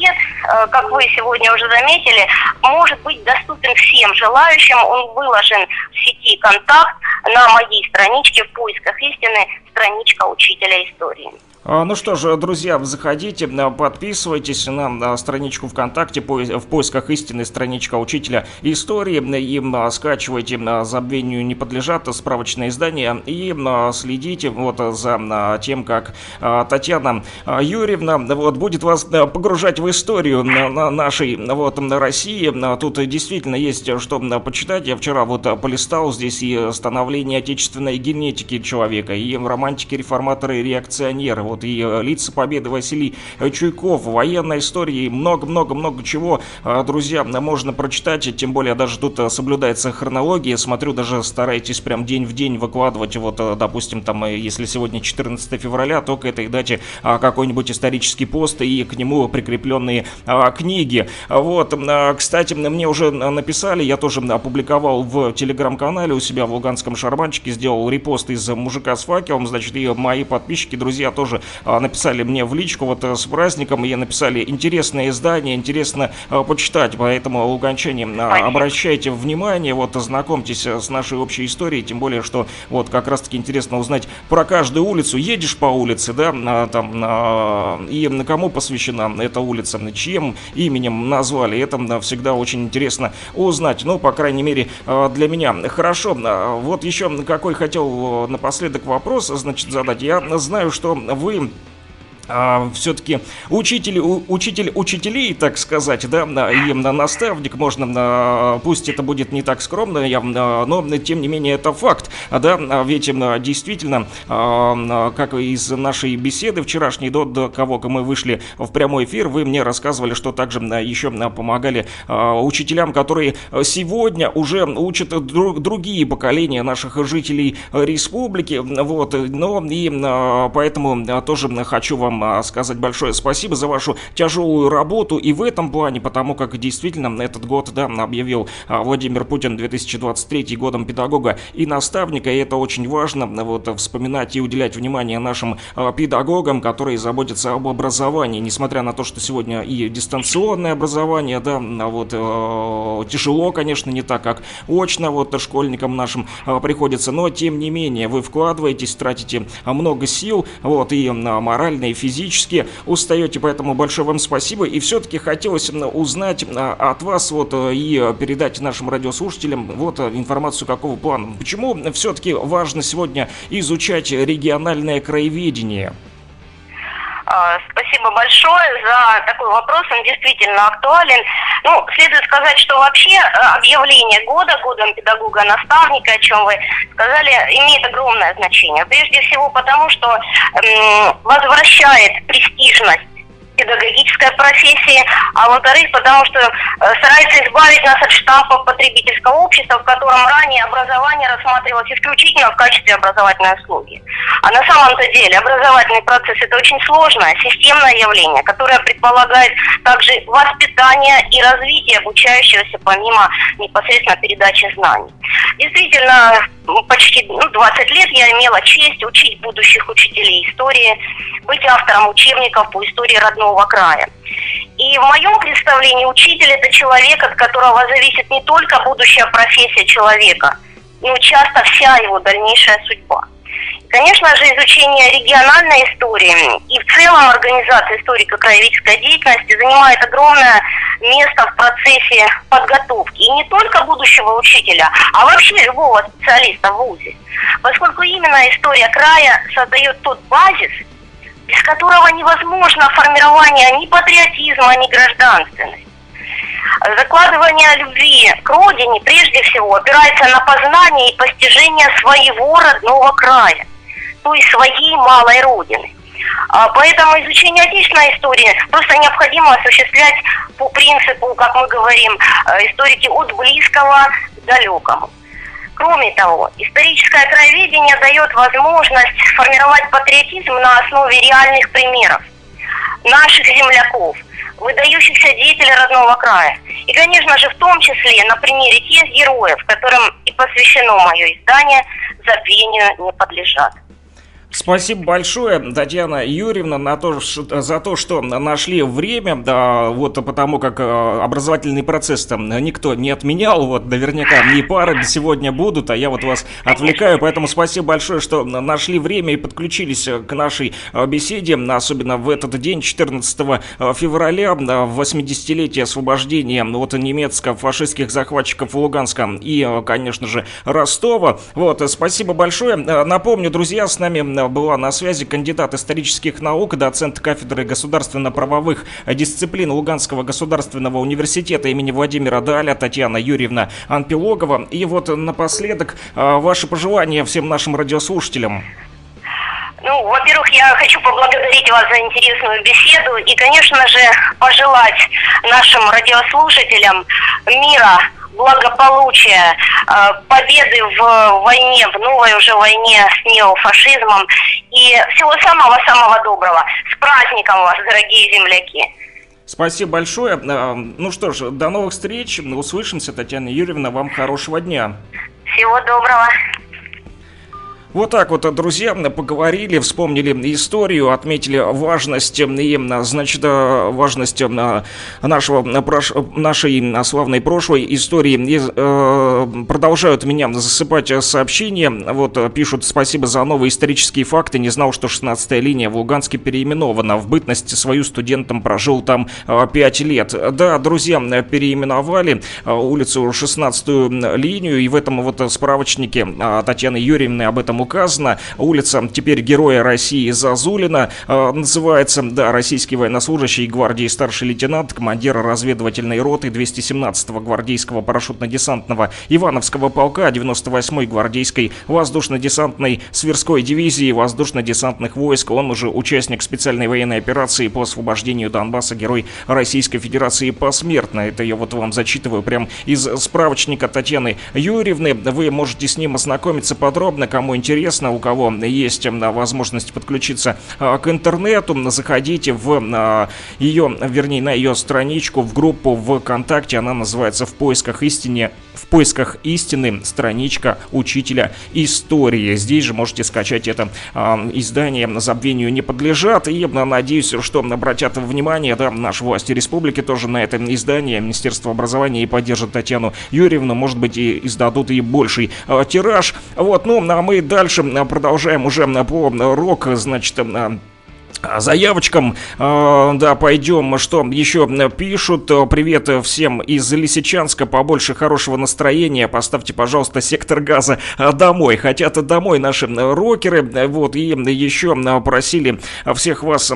э, как вы сегодня уже заметили, может быть доступен всем желающим. Он выложен в сети «Контакт» на моей страничке в поисках истины, страничка учителя истории. Ну что ж, друзья, заходите, подписывайтесь на страничку ВКонтакте в поисках истины, страничка учителя истории, и скачивайте «Забвению не подлежат» справочное издание и следите вот за тем, как Татьяна Юрьевна вот будет вас погружать в историю нашей вот России. Тут действительно есть что почитать. Я вчера вот полистал, здесь и становление отечественной генетики человека, и романтики, реформаторы, реакционеры. Вот и лица победы Василий Чуйков, военная история и много-много-много чего, друзья, можно прочитать, тем более даже тут соблюдается хронология, смотрю, даже старайтесь прям день в день выкладывать, вот, допустим, там, если сегодня четырнадцатое февраля, то к этой дате какой-нибудь исторический пост и к нему прикрепленные книги. Вот, кстати, мне уже написали, я тоже опубликовал в телеграм-канале у себя в Луганском шарманчике, сделал репост из мужика с факелом, значит, и мои подписчики, друзья, тоже написали мне в личку вот с праздником, и написали: интересное издание, интересно а, почитать, поэтому, луганчане, а, обращайте внимание, вот знакомьтесь с нашей общей историей, тем более, что вот как раз-таки интересно узнать про каждую улицу. Едешь по улице, да, а, там, а, и на кому посвящена эта улица, чьим именем назвали, это всегда очень интересно узнать, ну, по крайней мере, для меня. Хорошо, вот еще какой хотел напоследок вопрос, значит, задать. Я знаю, что вы Вы а, все-таки учитель, учитель учителей, так сказать, да, и наставник, можно, пусть это будет не так скромно, явно, но тем не менее это факт, да, ведь действительно, как из нашей беседы вчерашней, до, до кого мы вышли в прямой эфир, вы мне рассказывали, что также еще помогали учителям, которые сегодня уже учат друг, другие поколения наших жителей республики, вот, но и поэтому тоже хочу вам сказать большое спасибо за вашу тяжелую работу и в этом плане, потому как действительно на этот год, да, объявил Владимир Путин две тысячи двадцать третий годом педагога и наставника, и это очень важно, вот, вспоминать и уделять внимание нашим педагогам, которые заботятся об образовании, несмотря на то, что сегодня и дистанционное образование, да, вот, тяжело, конечно, не так, как очно, вот, школьникам нашим приходится, но тем не менее вы вкладываетесь, тратите много сил, вот, и морально, и физически устаете, поэтому большое вам спасибо. И все-таки хотелось узнать от вас вот и передать нашим радиослушателям вот информацию какого плана. Почему все-таки важно сегодня изучать региональное краеведение? Спасибо большое за такой вопрос, он действительно актуален. Ну, следует сказать, что вообще объявление года, годом педагога-наставника, о чем вы сказали, имеет огромное значение. Прежде всего потому, что возвращает престижность педагогической профессии, а во-вторых, потому что старается избавить нас от штампов потребительского общества, в котором ранее образование рассматривалось исключительно в качестве образовательной услуги. А на самом-то деле образовательный процесс – это очень сложное, системное явление, которое предполагает также воспитание и развитие обучающегося, помимо непосредственно передачи знаний. Действительно, почти ну, двадцать лет я имела честь учить будущих учителей истории, быть автором учебников по истории родного края. И в моем представлении учитель – это человек, от которого зависит не только будущая профессия человека, но часто вся его дальнейшая судьба. Конечно же, изучение региональной истории и в целом организация историко-краеведческой деятельности занимает огромное место в процессе подготовки. И не только будущего учителя, а вообще любого специалиста в вузе. Поскольку именно история края создает тот базис, без которого невозможно формирование ни патриотизма, ни гражданственности. Закладывание любви к родине прежде всего опирается на познание и постижение своего родного края, то есть своей малой родины. Поэтому изучение отечественной истории просто необходимо осуществлять по принципу, как мы говорим, историки от близкого к далекому. Кроме того, историческое краеведение дает возможность формировать патриотизм на основе реальных примеров наших земляков, выдающихся деятелей родного края. И, конечно же, в том числе на примере тех героев, которым и посвящено мое издание, забвению не подлежат. Спасибо большое, Татьяна Юрьевна, на то, что, за то, что нашли время, да, вот потому как образовательный процесс там никто не отменял, вот наверняка не пары сегодня будут, а я вот вас отвлекаю, поэтому спасибо большое, что нашли время и подключились к нашей беседе, особенно в этот день, четырнадцатого февраля, в восьмидесятилетие освобождения от немецко-фашистских захватчиков Луганска и, конечно же, Ростова. Вот, спасибо большое. Напомню, друзья, с нами была на связи кандидат исторических наук, доцент кафедры государственно-правовых дисциплин Луганского государственного университета имени Владимира Даля Татьяна Юрьевна Анпилогова. И вот напоследок ваши пожелания всем нашим радиослушателям. Ну, во-первых, я хочу поблагодарить вас за интересную беседу и, конечно же, пожелать нашим радиослушателям мира, благополучия, победы в войне, в новой уже войне с неофашизмом. И всего самого-самого доброго. С праздником вас, дорогие земляки. Спасибо большое. Ну что ж, до новых встреч. Услышимся, Татьяна Юрьевна. Вам хорошего дня. Всего доброго. Вот так вот, друзья, поговорили, вспомнили историю, отметили важность и, значит, важность нашего, нашей славной прошлой истории. И, э, продолжают меня засыпать сообщения. Вот пишут: спасибо за новые исторические факты. Не знал, что шестнадцатая линия в Луганске переименована. В бытность свою студентом прожил там пять лет. Да, друзья, переименовали улицу шестнадцатую линию. И в этом вот справочнике Татьяны Юрьевны об этом указано. Улица теперь Героя России Зазулина э, называется. Да, российский военнослужащий гвардии старший лейтенант, командир разведывательной роты двести семнадцатого гвардейского парашютно-десантного Ивановского полка, девяносто восьмой гвардейской воздушно-десантной Сверской дивизии воздушно-десантных войск. Он уже участник специальной военной операции по освобождению Донбасса, Герой Российской Федерации посмертно. Это я вот вам зачитываю прям из справочника Татьяны Юрьевны. Вы можете с ним ознакомиться подробно, кому интересно, у кого есть возможность подключиться к интернету, заходите в ее, вернее, на ее страничку, в группу ВКонтакте, она называется «В поисках истины», в поисках истины, страничка учителя истории. Здесь же можете скачать это издание, забвению не подлежат, и надеюсь, что обратят внимание, да, наши власти республики тоже на это издание, Министерство образования, и поддержат Татьяну Юрьевну, может быть, и издадут и больший тираж. Вот, ну, на А мы дальше продолжаем уже по рок, значит, заявочкам, э, да, пойдем, что еще пишут. Привет всем из Лисичанска, побольше хорошего настроения, поставьте, пожалуйста, «Сектор газа» домой. Хотят домой наши рокеры, вот, и еще просили всех вас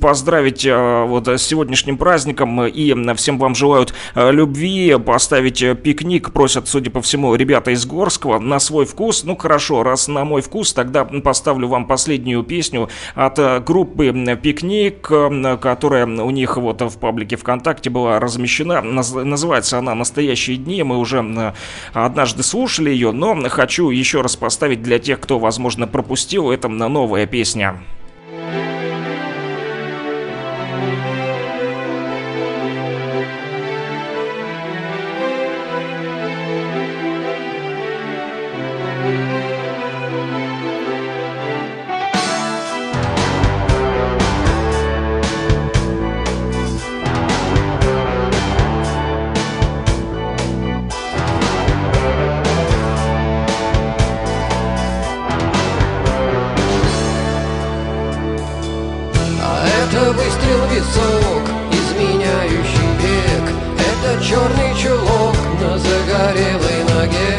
поздравить вот с сегодняшним праздником, и всем вам желают любви, поставить пикник, просят, судя по всему, ребята из Горского, на свой вкус. Ну, хорошо, раз на мой вкус, тогда поставлю вам последнюю песню от группы «Пикник», которая у них вот в паблике ВКонтакте была размещена. Называется она «Настоящие дни». Мы уже однажды слушали ее, но хочу еще раз поставить для тех, кто, возможно, пропустил. Это новая песня. Это выстрел в висок, изменяющий век. Это черный чулок на загорелой ноге.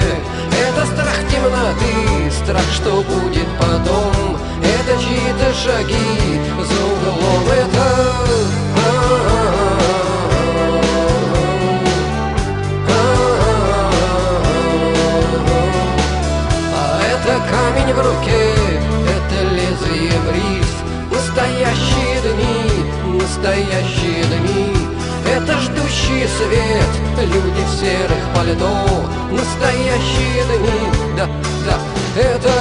Это страх темноты, страх, что будет потом. Это чьи-то шаги за углом. Это... камень в руке, это лезвие бритв. Настоящие дни, настоящие дни. Это ждущий свет, люди в серых пальто. Настоящие дни, да, да, это...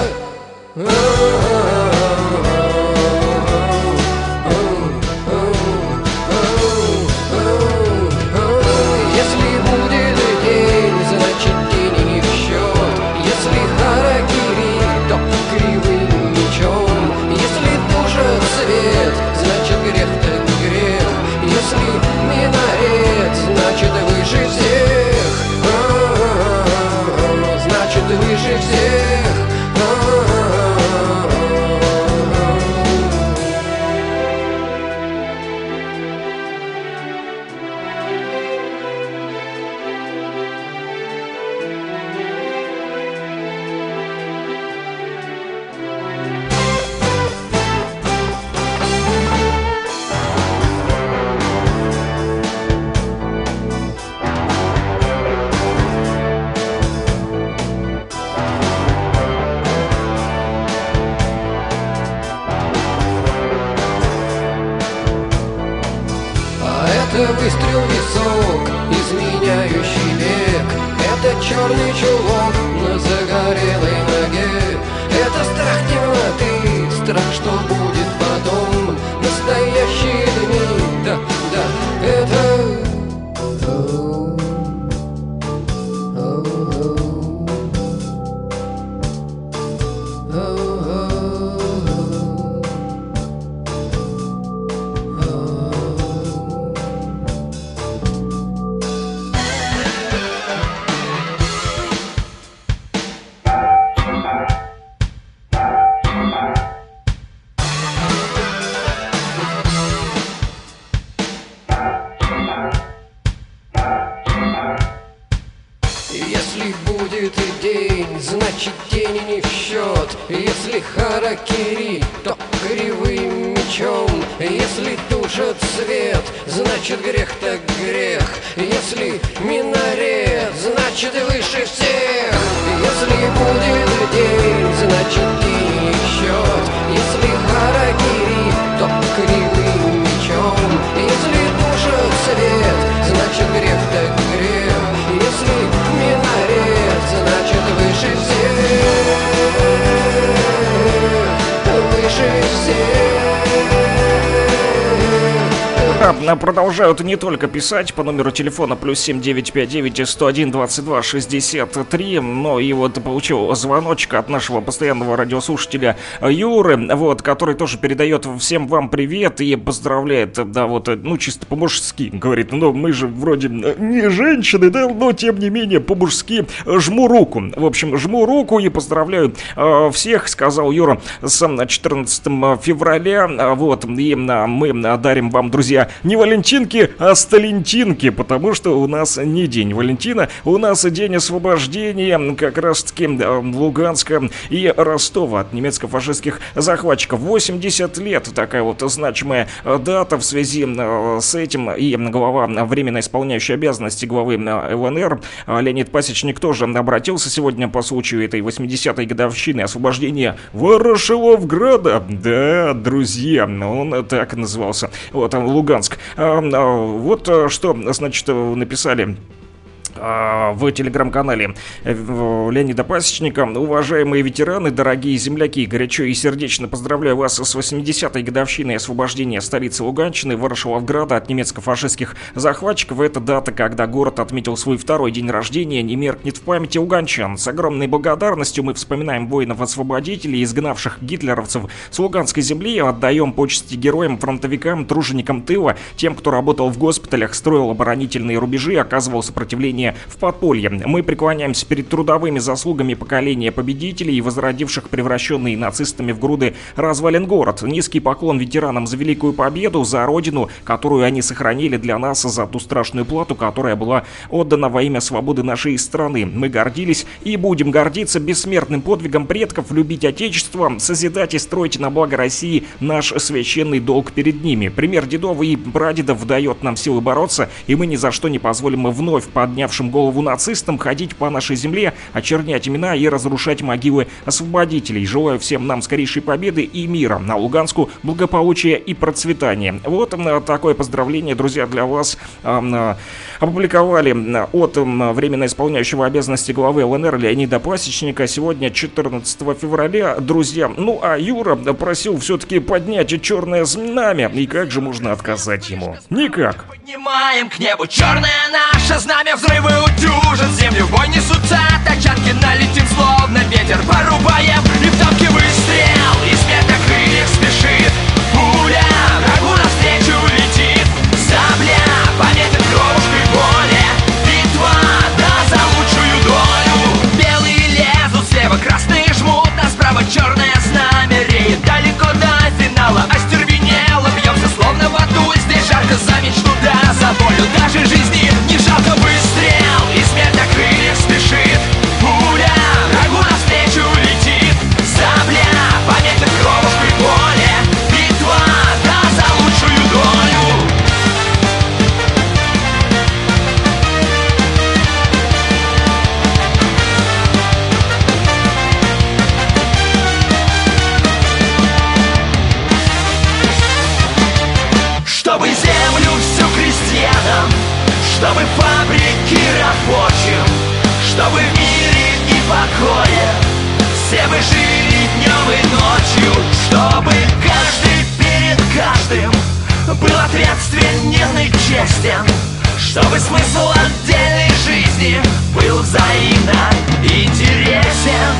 Если будет день, значит день не в счет. Если характеристика, значит грех так грех. Если минарет, значит выше всех. А-а-а-а, значит выше всех. Продолжают не только писать по номеру телефона плюс семь девять пять девять сто один двадцать два шестьдесят три, но и вот получил звоночек от нашего постоянного радиослушателя Юры, вот, который тоже передает всем вам привет и поздравляет, да, вот, ну, чисто по-мужски, говорит, ну, мы же вроде не женщины, да, но тем не менее по-мужски жму руку, в общем, жму руку и поздравляю э, всех, сказал Юра, с четырнадцатым февраля, вот, и э, мы дарим вам, друзья, не валентинки, а сталентинки, потому что у нас не день Валентина, у нас день освобождения как раз-таки Луганска и Ростова от немецко-фашистских захватчиков. восемьдесят лет, такая вот значимая дата в связи с этим, и глава, временно исполняющий обязанности главы ЛНР Леонид Пасечник тоже обратился сегодня по случаю этой восьмидесятой годовщины освобождения Ворошиловграда. Да, друзья, он так и назывался, вот, Луганск. Вот что, значит, написали в телеграм-канале Леонида Пасечника. Уважаемые ветераны, дорогие земляки, горячо и сердечно поздравляю вас с восьмидесятой годовщиной освобождения столицы Луганщины, Ворошиловграда, от немецко-фашистских захватчиков. Это дата, когда город отметил свой второй день рождения, не меркнет в памяти луганчан. С огромной благодарностью мы вспоминаем воинов-освободителей, изгнавших гитлеровцев с луганской земли, отдаем почести героям, фронтовикам, труженикам тыла, тем, кто работал в госпиталях, строил оборонительные рубежи, оказывал сопротивление погружения в подполье. Мы преклоняемся перед трудовыми заслугами поколения победителей и возродивших превращенный нацистами в груды развалин город. Низкий поклон ветеранам за великую победу, за родину, которую они сохранили для нас, за ту страшную плату, которая была отдана во имя свободы нашей страны. Мы гордились и будем гордиться бессмертным подвигом предков, любить Отечество, созидать и строить на благо России наш священный долг перед ними. Пример дедов и прадедов дает нам силы бороться, и мы ни за что не позволим вновь поднявшим голову нацистам ходить по нашей земле, очернять имена и разрушать могилы освободителей. Желаю всем нам скорейшей победы и мира, на Луганску благополучия и процветания. Вот такое поздравление, друзья, для вас опубликовали от временно исполняющего обязанности главы ЛНР Леонида Пасечника сегодня, четырнадцатого февраля, друзья. Ну а Юра просил все-таки поднять черное знамя, и как же можно отказать ему? Никак. Поднимаем к небу черное наше знамя, взрывы утюжат, землю в бой несутся, тачанки налетим, словно ветер порубаем, и в танке выстрел, и с метакрыльев спешит пуля, врагу навстречу летит сабля, пометит кровушкой поле, битва, да, за лучшую долю. Белые лезут слева, красные жмут, а справа черное знамя реет далеко до финала, остервенело бьемся, словно в аду, здесь жарко за мечту, да, за волю, даже жизни не жалко, выстрел, и с метакрыльев спешит пуля, врагу навстречу летит сабля, пометит кровушкой поле, битва, да, за лучшую долю. Чтобы землю всю крестьянам, чтобы фабрики рабочим, чтобы в мире и покое все мы жили днем и ночью, чтобы каждый перед каждым был ответственен и честен, чтобы смысл отдельной жизни был взаимно интересен.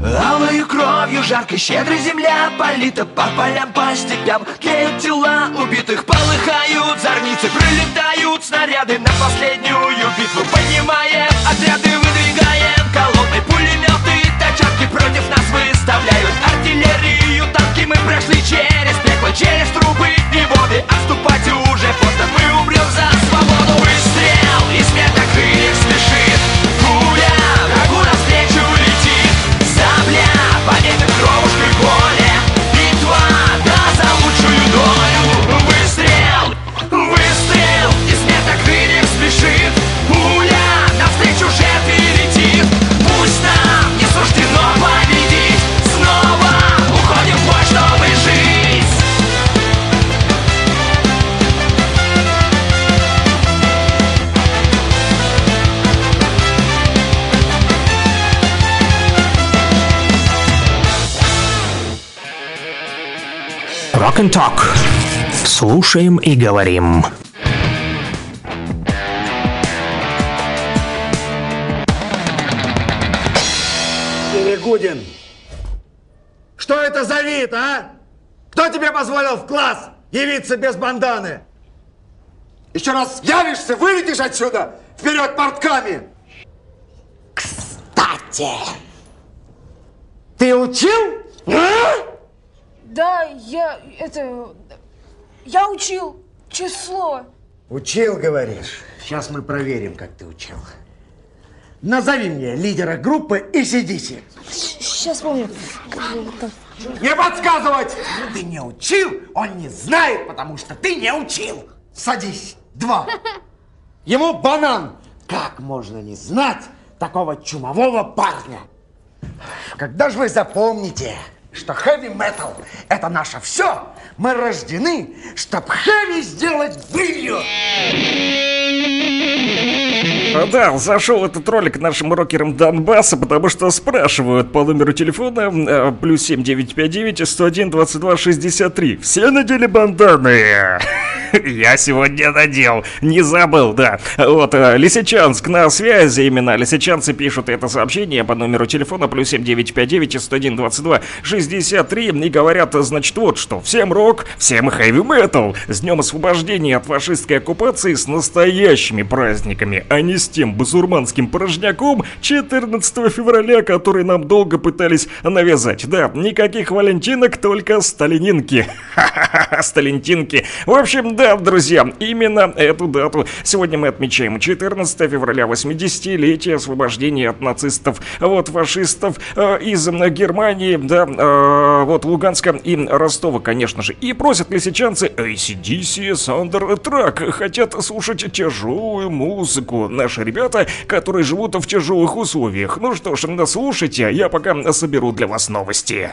Алой кровью жаркой щедрой земля полита, по полям, по степям клеют тела убитых, полыхают зорницы, прилетают снаряды на последнюю битву. Поднимаем отряды, выдвигаем колонны, пулеметы, тачанки против нас выставляют артиллерию, танки. Мы прошли через пекло, через трубы и воды, отступать уже поздно, мы умрем за свободу. Выстрел, и с метакрыльев спешит пуля, врагу навстречу летит сабля, пометит кровушкой поле, битва, да, за лучшую долю. Выстрел, выстрел, и с метакрыльев спешит пуля, навстречу жертве летит. Пусть нам не суждено победить, снова уходим в бой, чтобы жить. Rock and Talk. Слушаем и говорим. Перегудин, что это за вид, а? Кто тебе позволил в класс явиться без банданы? Еще раз явишься, вылетишь отсюда, вперед портками! Кстати, ты учил? А? Да, я, это, я учил число. Учил, говоришь? Сейчас мы проверим, как ты учил. Назови мне лидера группы и сидите. Сейчас вспомню. Не подсказывать! Ты не учил, он не знает, потому что ты не учил. Садись, два. Ему банан. Как можно не знать такого чумового парня? Когда же вы запомните, что хэви-метал – это наше все. Мы рождены, чтоб хэви сделать былью. Да, зашел этот ролик нашим рокерам Донбасса, потому что спрашивают по номеру телефона плюс семь девять пять девять сто один двадцать два шестьдесят три. Все надели банданы? Я сегодня надел, не забыл, да. Вот, Лисичанск на связи, именно лисичанцы пишут это сообщение по номеру телефона плюс семь девять пять девять сто один двадцать два шестьдесят три и говорят, значит, вот что: всем рок, всем хэви метал, с днем освобождения от фашистской оккупации, с настоящими праздниками, а не с тем базурманским порожняком четырнадцатого февраля, который нам долго пытались навязать. Да, никаких валентинок, только сталининки. Ха-ха-ха, сталинтинки. В общем, да, друзья, именно эту дату сегодня мы отмечаем. четырнадцатого февраля, восьмидесятилетие освобождения от нацистов, вот, фашистов э, из Германии, да, э, вот, Луганска и Ростова, конечно же. И просят лисичанцы эй си ди си Soundtrack, хотят слушать тяжелую музыку. Наши ребята, которые живут в тяжелых условиях. Ну что ж, слушайте, я пока соберу для вас новости.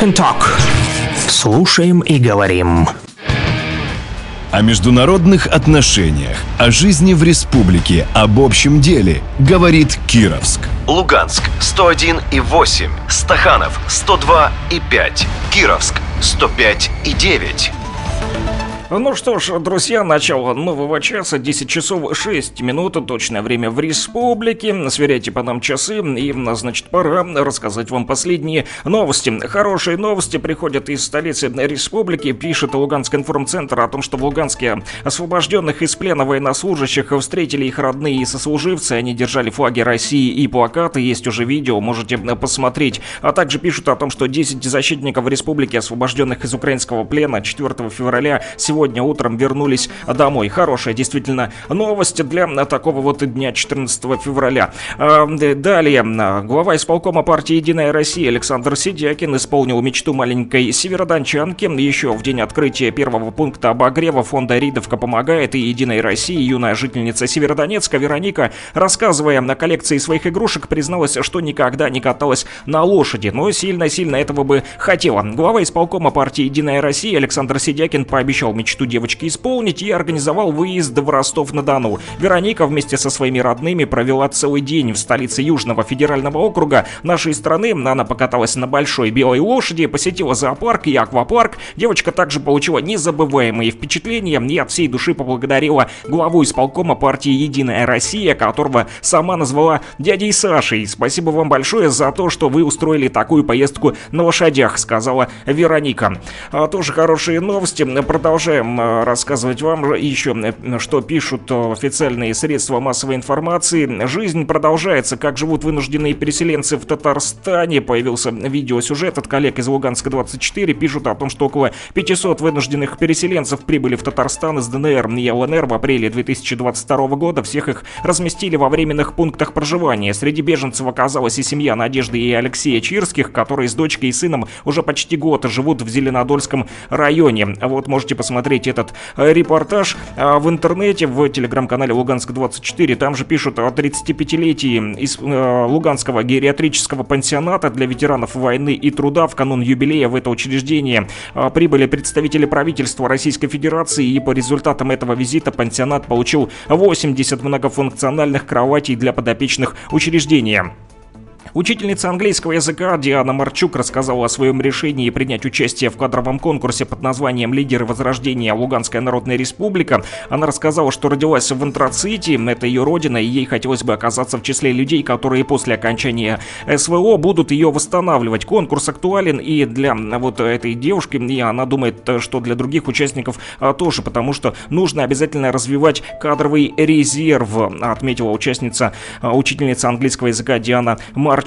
Rock and Talk. Слушаем и говорим. О международных отношениях, о жизни в республике, об общем деле говорит Кировск. Луганск сто один и восемь, Стаханов сто два и пять, Кировск сто пять и девять. Ну что ж, друзья, начало нового часа, десять часов шесть минут, точное время в республике. Сверяйте по нам часы, и, значит, пора рассказать вам последние новости. Хорошие новости приходят из столицы республики. Пишет Луганский информцентр о том, что в Луганске освобожденных из плена военнослужащих встретили их родные и сослуживцы. Они держали флаги России и плакаты, есть уже видео, можете посмотреть. А также пишут о том, что десять защитников республики, освобожденных из украинского плена четвёртого февраля, сегодня Сегодня утром вернулись домой. Хорошая действительно новость для такого вот дня четырнадцатого февраля. Далее. Глава исполкома партии «Единая Россия» Александр Сидякин исполнил мечту маленькой северодончанки. Еще в день открытия первого пункта обогрева фонда «Ридовка помогает» и «Единой России» юная жительница Северодонецка Вероника, рассказывая о коллекции своих игрушек, призналась, что никогда не каталась на лошади, но сильно-сильно этого бы хотела. Глава исполкома партии «Единая Россия» Александр Сидякин пообещал мечту что девочки исполнить и организовал выезд в Ростов-на-Дону. Вероника вместе со своими родными провела целый день в столице Южного федерального округа нашей страны. Она покаталась на большой белой лошади, посетила зоопарк и аквапарк. Девочка также получила незабываемые впечатления и от всей души поблагодарила главу исполкома партии «Единая Россия», которого сама назвала дядей Сашей. «Спасибо вам большое за то, что вы устроили такую поездку на лошадях», — сказала Вероника. А тоже хорошие новости. Продолжаем рассказывать вам еще, что пишут официальные средства массовой информации. Жизнь продолжается. Как живут вынужденные переселенцы в Татарстане? Появился видеосюжет от коллег из Луганска двадцать четыре. Пишут о том, что около пятисот вынужденных переселенцев прибыли в Татарстан из ДНР и ЛНР в апреле две тысячи двадцать второго года. Всех их разместили во временных пунктах проживания. Среди беженцев оказалась и семья Надежды и Алексея Чирских, которые с дочкой и сыном уже почти год живут в Зеленодольском районе. Вот можете посмотреть этот репортаж в интернете, в телеграм-канале Луганск двадцать четыре. Там же пишут о тридцатипятилетии из Луганского гериатрического пансионата для ветеранов войны и труда. В канун юбилея в это учреждение прибыли представители правительства Российской Федерации, и по результатам этого визита пансионат получил восемьдесят многофункциональных кроватей для подопечных учреждения. Учительница английского языка Диана Марчук рассказала о своем решении принять участие в кадровом конкурсе под названием «Лидеры возрождения Луганская Народная Республика». Она рассказала, что родилась в Антраците, это ее родина, и ей хотелось бы оказаться в числе людей, которые после окончания СВО будут ее восстанавливать. Конкурс актуален и для вот этой девушки, и она думает, что для других участников тоже, потому что нужно обязательно развивать кадровый резерв, отметила участница, учительница английского языка Диана Марчук.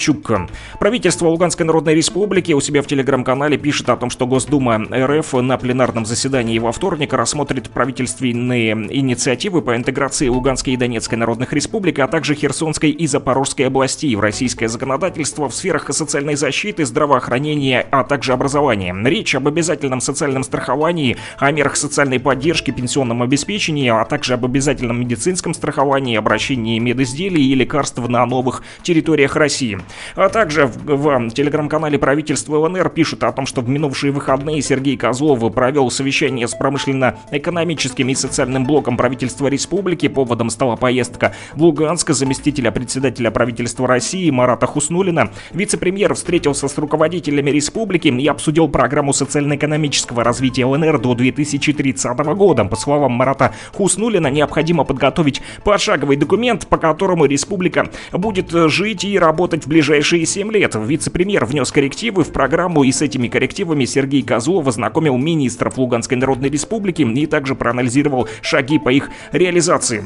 Правительство Луганской Народной Республики у себя в телеграм-канале пишет о том, что Госдума РФ на пленарном заседании во вторник рассмотрит правительственные инициативы по интеграции Луганской и Донецкой Народных Республик, а также Херсонской и Запорожской областей в российское законодательство в сферах социальной защиты, здравоохранения, а также образования. Речь об обязательном социальном страховании, о мерах социальной поддержки, пенсионном обеспечении, а также об обязательном медицинском страховании, обращении медизделий и лекарств на новых территориях России. А также в, в телеграм-канале правительства ЛНР пишут о том, что в минувшие выходные Сергей Козлов провел совещание с промышленно-экономическим и социальным блоком правительства республики. Поводом стала поездка в Луганск заместителя председателя правительства России Марата Хуснуллина. Вице-премьер встретился с руководителями республики и обсудил программу социально-экономического развития ЛНР до две тысячи тридцатого года. По словам Марата Хуснуллина, необходимо подготовить пошаговый документ, по которому республика будет жить и работать в ближайшие семь лет. Вице-премьер внес коррективы в программу, и с этими коррективами Сергей Козлов ознакомил министров Луганской Народной Республики и также проанализировал шаги по их реализации.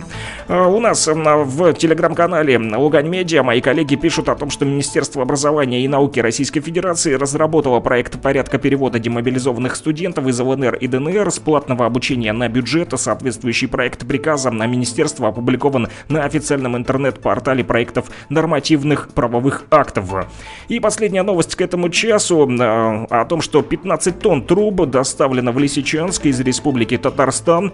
У нас в телеграм-канале ЛуганМедиа мои коллеги пишут о том, что Министерство образования и науки Российской Федерации разработало проект порядка перевода демобилизованных студентов из ЛНР и ДНР с платного обучения на бюджет. Соответствующий проект приказа на министерство опубликован на официальном интернет-портале проектов нормативных правовых актов. И последняя новость к этому часу э, о том, что пятнадцать тонн труб доставлено в Лисичанск из республики Татарстан.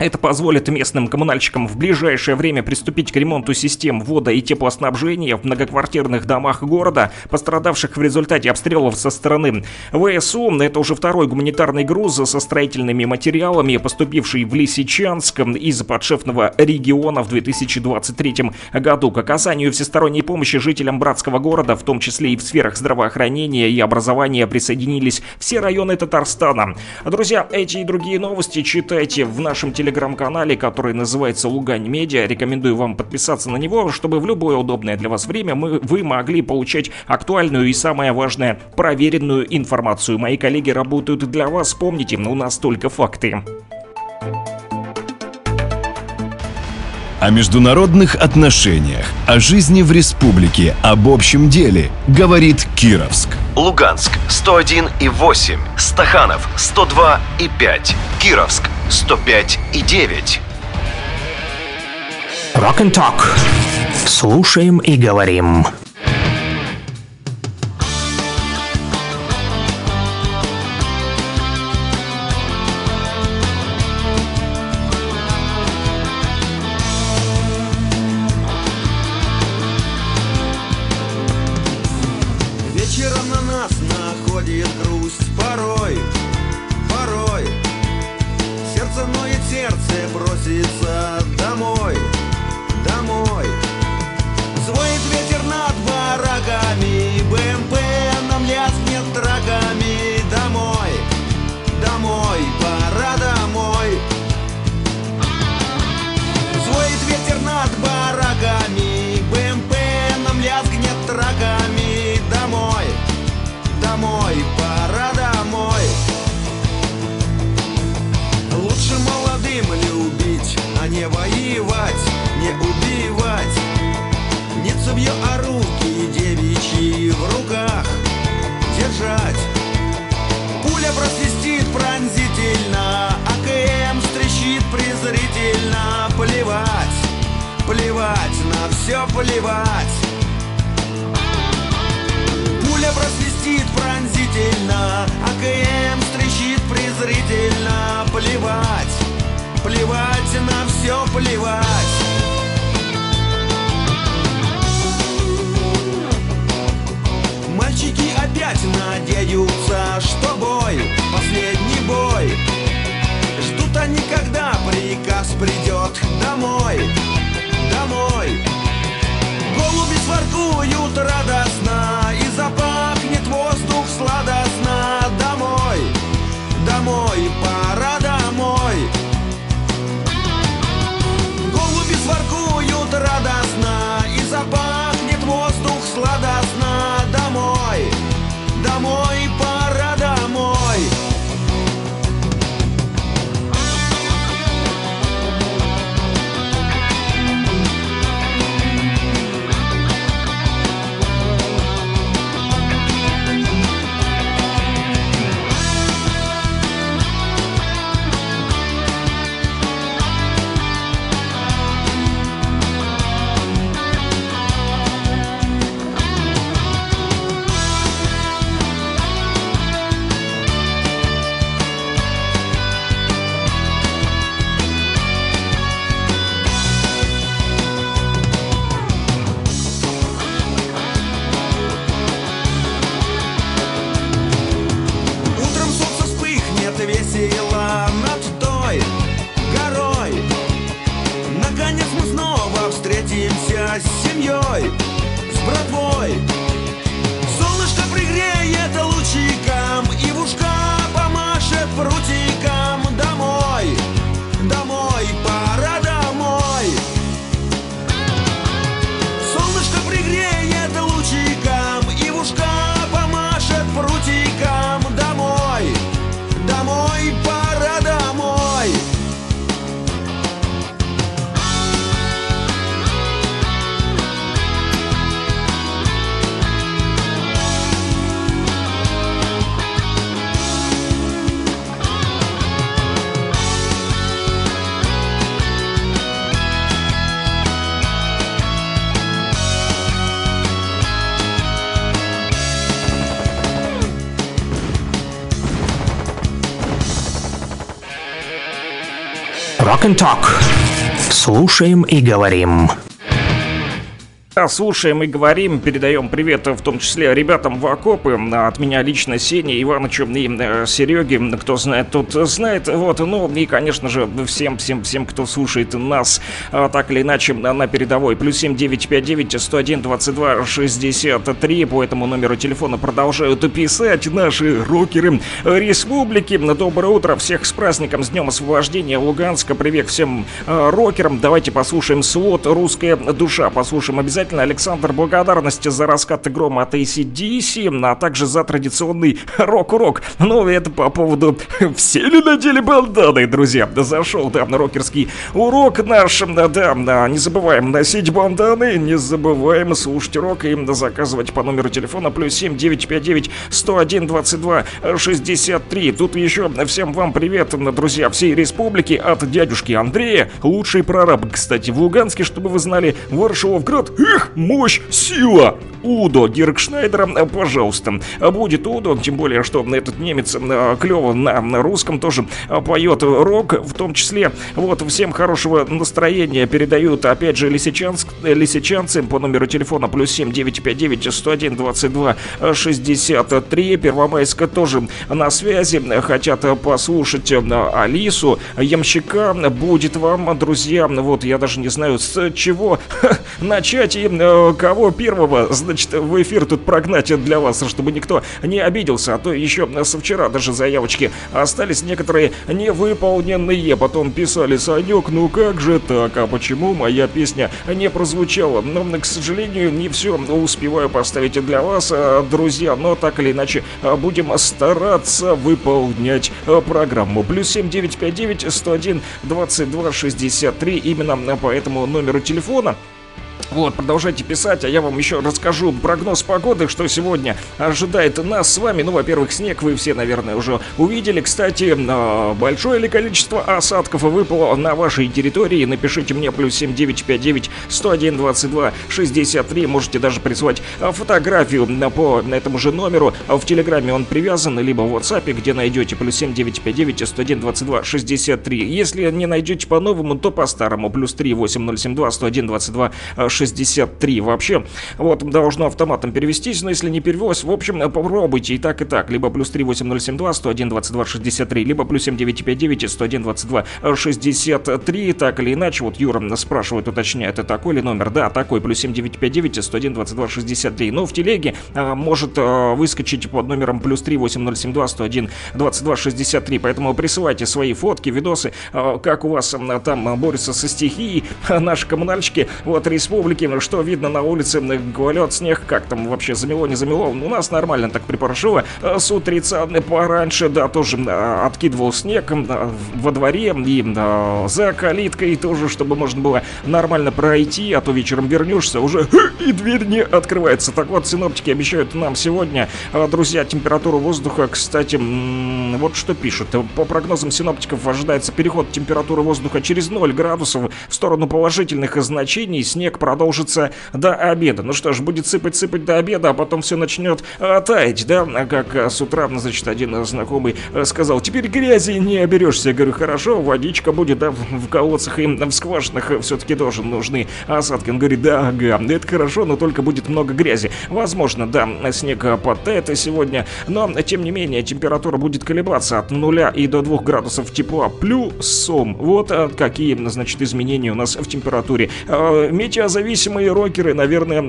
Это позволит местным коммунальщикам в ближайшее время приступить к ремонту систем вода- и теплоснабжения в многоквартирных домах города, пострадавших в результате обстрелов со стороны ВСУ. Это уже второй гуманитарный груз со строительными материалами, поступивший в Лисичанск из подшефного региона в две тысячи двадцать третьем году. К оказанию всесторонней помощи жителям братского города, в том числе и в сферах здравоохранения и образования, присоединились все районы Татарстана. Друзья, эти и другие новости читайте в нашем телеграм-канале, который называется ЛуганМедиа. Рекомендую вам подписаться на него, чтобы в любое удобное для вас время мы, вы могли получать актуальную и, самое важное, проверенную информацию. Мои коллеги работают для вас. Помните, у нас только факты. О международных отношениях, о жизни в республике, об общем деле говорит Кировск. Луганск сто один и восемь, Стаханов сто два и пять, Кировск сто пять и девять. Rock and Talk. Слушаем и говорим. Rock and Talk. Слушаем и говорим. Слушаем и говорим, передаем привет, в том числе ребятам в окопы. От меня лично Сене, Иванычу и Сереге. Кто знает, тот знает. Вот, ну и, конечно же, всем, всем, всем, кто слушает нас так или иначе на передовой. Плюс семь девять пять девять сто один двадцать два шестьдесят три. По этому номеру телефона продолжают писать наши рокеры республики. Доброе утро, всех с праздником, с Днем Освобождения Луганска. Привет всем рокерам. Давайте послушаем слот «Русская душа». Послушаем обязательно. Александр, благодарности за раскаты грома от эй си ди си, а также за традиционный рок-урок. Ну, это по поводу «Все ли надели банданы, друзья?» Зашел там рокерский урок наш. Да, не забываем носить банданы, не забываем слушать рок и заказывать по номеру телефона плюс семь девять пять девять сто один двадцать два шестьдесят три. Тут еще всем вам привет, друзья, всей республики от дядюшки Андрея, лучший прораб, кстати, в Луганске, чтобы вы знали, Ворошиловград. Эх, мощь, сила! Удо Диркшнайдера, пожалуйста. Будет Удо, тем более, что этот немец клево на русском тоже поет рок, в том числе. Вот, всем хорошего настроения передают, опять же, лисичанск, лисичанцы по номеру телефона плюс семь девять пять девять сто один двадцать два шестьдесят три. Первомайска тоже на связи, хотят послушать Алису, ямщика. Будет вам, друзья, вот я даже не знаю, с чего начать. И э, кого первого, значит, в эфир тут прогнать для вас, чтобы никто не обиделся, а то еще со вчера даже заявочки остались некоторые невыполненные. Потом писали: Санек, ну как же так, а почему моя песня не прозвучала? Но, к сожалению, не все успеваю поставить для вас, друзья, но так или иначе будем стараться выполнять программу. Плюс семь девять пять девять сто один двадцать два шестьдесят три, именно по этому номеру телефона. Вот, продолжайте писать, а я вам еще расскажу прогноз погоды, что сегодня ожидает нас с вами. Ну, во-первых, снег вы все, наверное, уже увидели. Кстати, большое ли количество осадков выпало на вашей территории? Напишите мне плюс семь девять пять девять сто один двадцать два шестьдесят три. Можете даже прислать фотографию по этому же номеру. В Телеграме он привязан, либо в WhatsApp, где найдете плюс семь девять пять девять сто один двадцать два шестьдесят три. Если не найдете по-новому, то по-старому. Плюс три восемь ноль семь два сто один двадцать два шестьдесят три. Вообще, вот, должно автоматом перевестись, но если не перевелось, в общем, попробуйте и так, и так. Либо плюс три восемь ноль семь два сто один двадцать два шестьдесят три, либо плюс семь девять пять девять сто один двадцать два шестьдесят три. Так или иначе, вот Юра нас спрашивает, уточняет, это такой ли номер? Да, такой, плюс семь девять пять девять сто один двадцать два шестьдесят три. Но в телеге а, может а, выскочить под номером плюс три восемь ноль семь два сто один двадцать два шестьдесят три. Поэтому присылайте свои фотки, видосы, а, как у вас а, там борются со стихией а, наши коммунальщики. Вот, республики, что видно на улице, гвалет снег, как там вообще, замело, не замело? У нас нормально так припорошило, с утреца пораньше, да, тоже откидывал снег во дворе и за калиткой тоже, чтобы можно было нормально пройти, а то вечером вернешься, уже и дверь не открывается. Так вот, синоптики обещают нам сегодня, друзья, температуру воздуха, кстати, вот что пишут. По прогнозам синоптиков ожидается переход температуры воздуха через ноль градусов в сторону положительных значений. Снег продолжится до обеда. Ну что ж, будет сыпать-сыпать до обеда, а потом все начнет а, таять, да? Как а, с утра, значит, один знакомый а, сказал: теперь грязи не оберешься. Я говорю, хорошо, водичка будет, да, в колодцах и в скважинах все-таки тоже нужны осадки. Он говорит, да, ага, это хорошо, но только будет много грязи. Возможно, да, снег подтает сегодня, но, тем не менее, температура будет колебаться от нуля и до двух градусов тепла плюсом. Вот а, какие, значит, изменения у нас в температуре. Метеозависимые рокеры, наверное,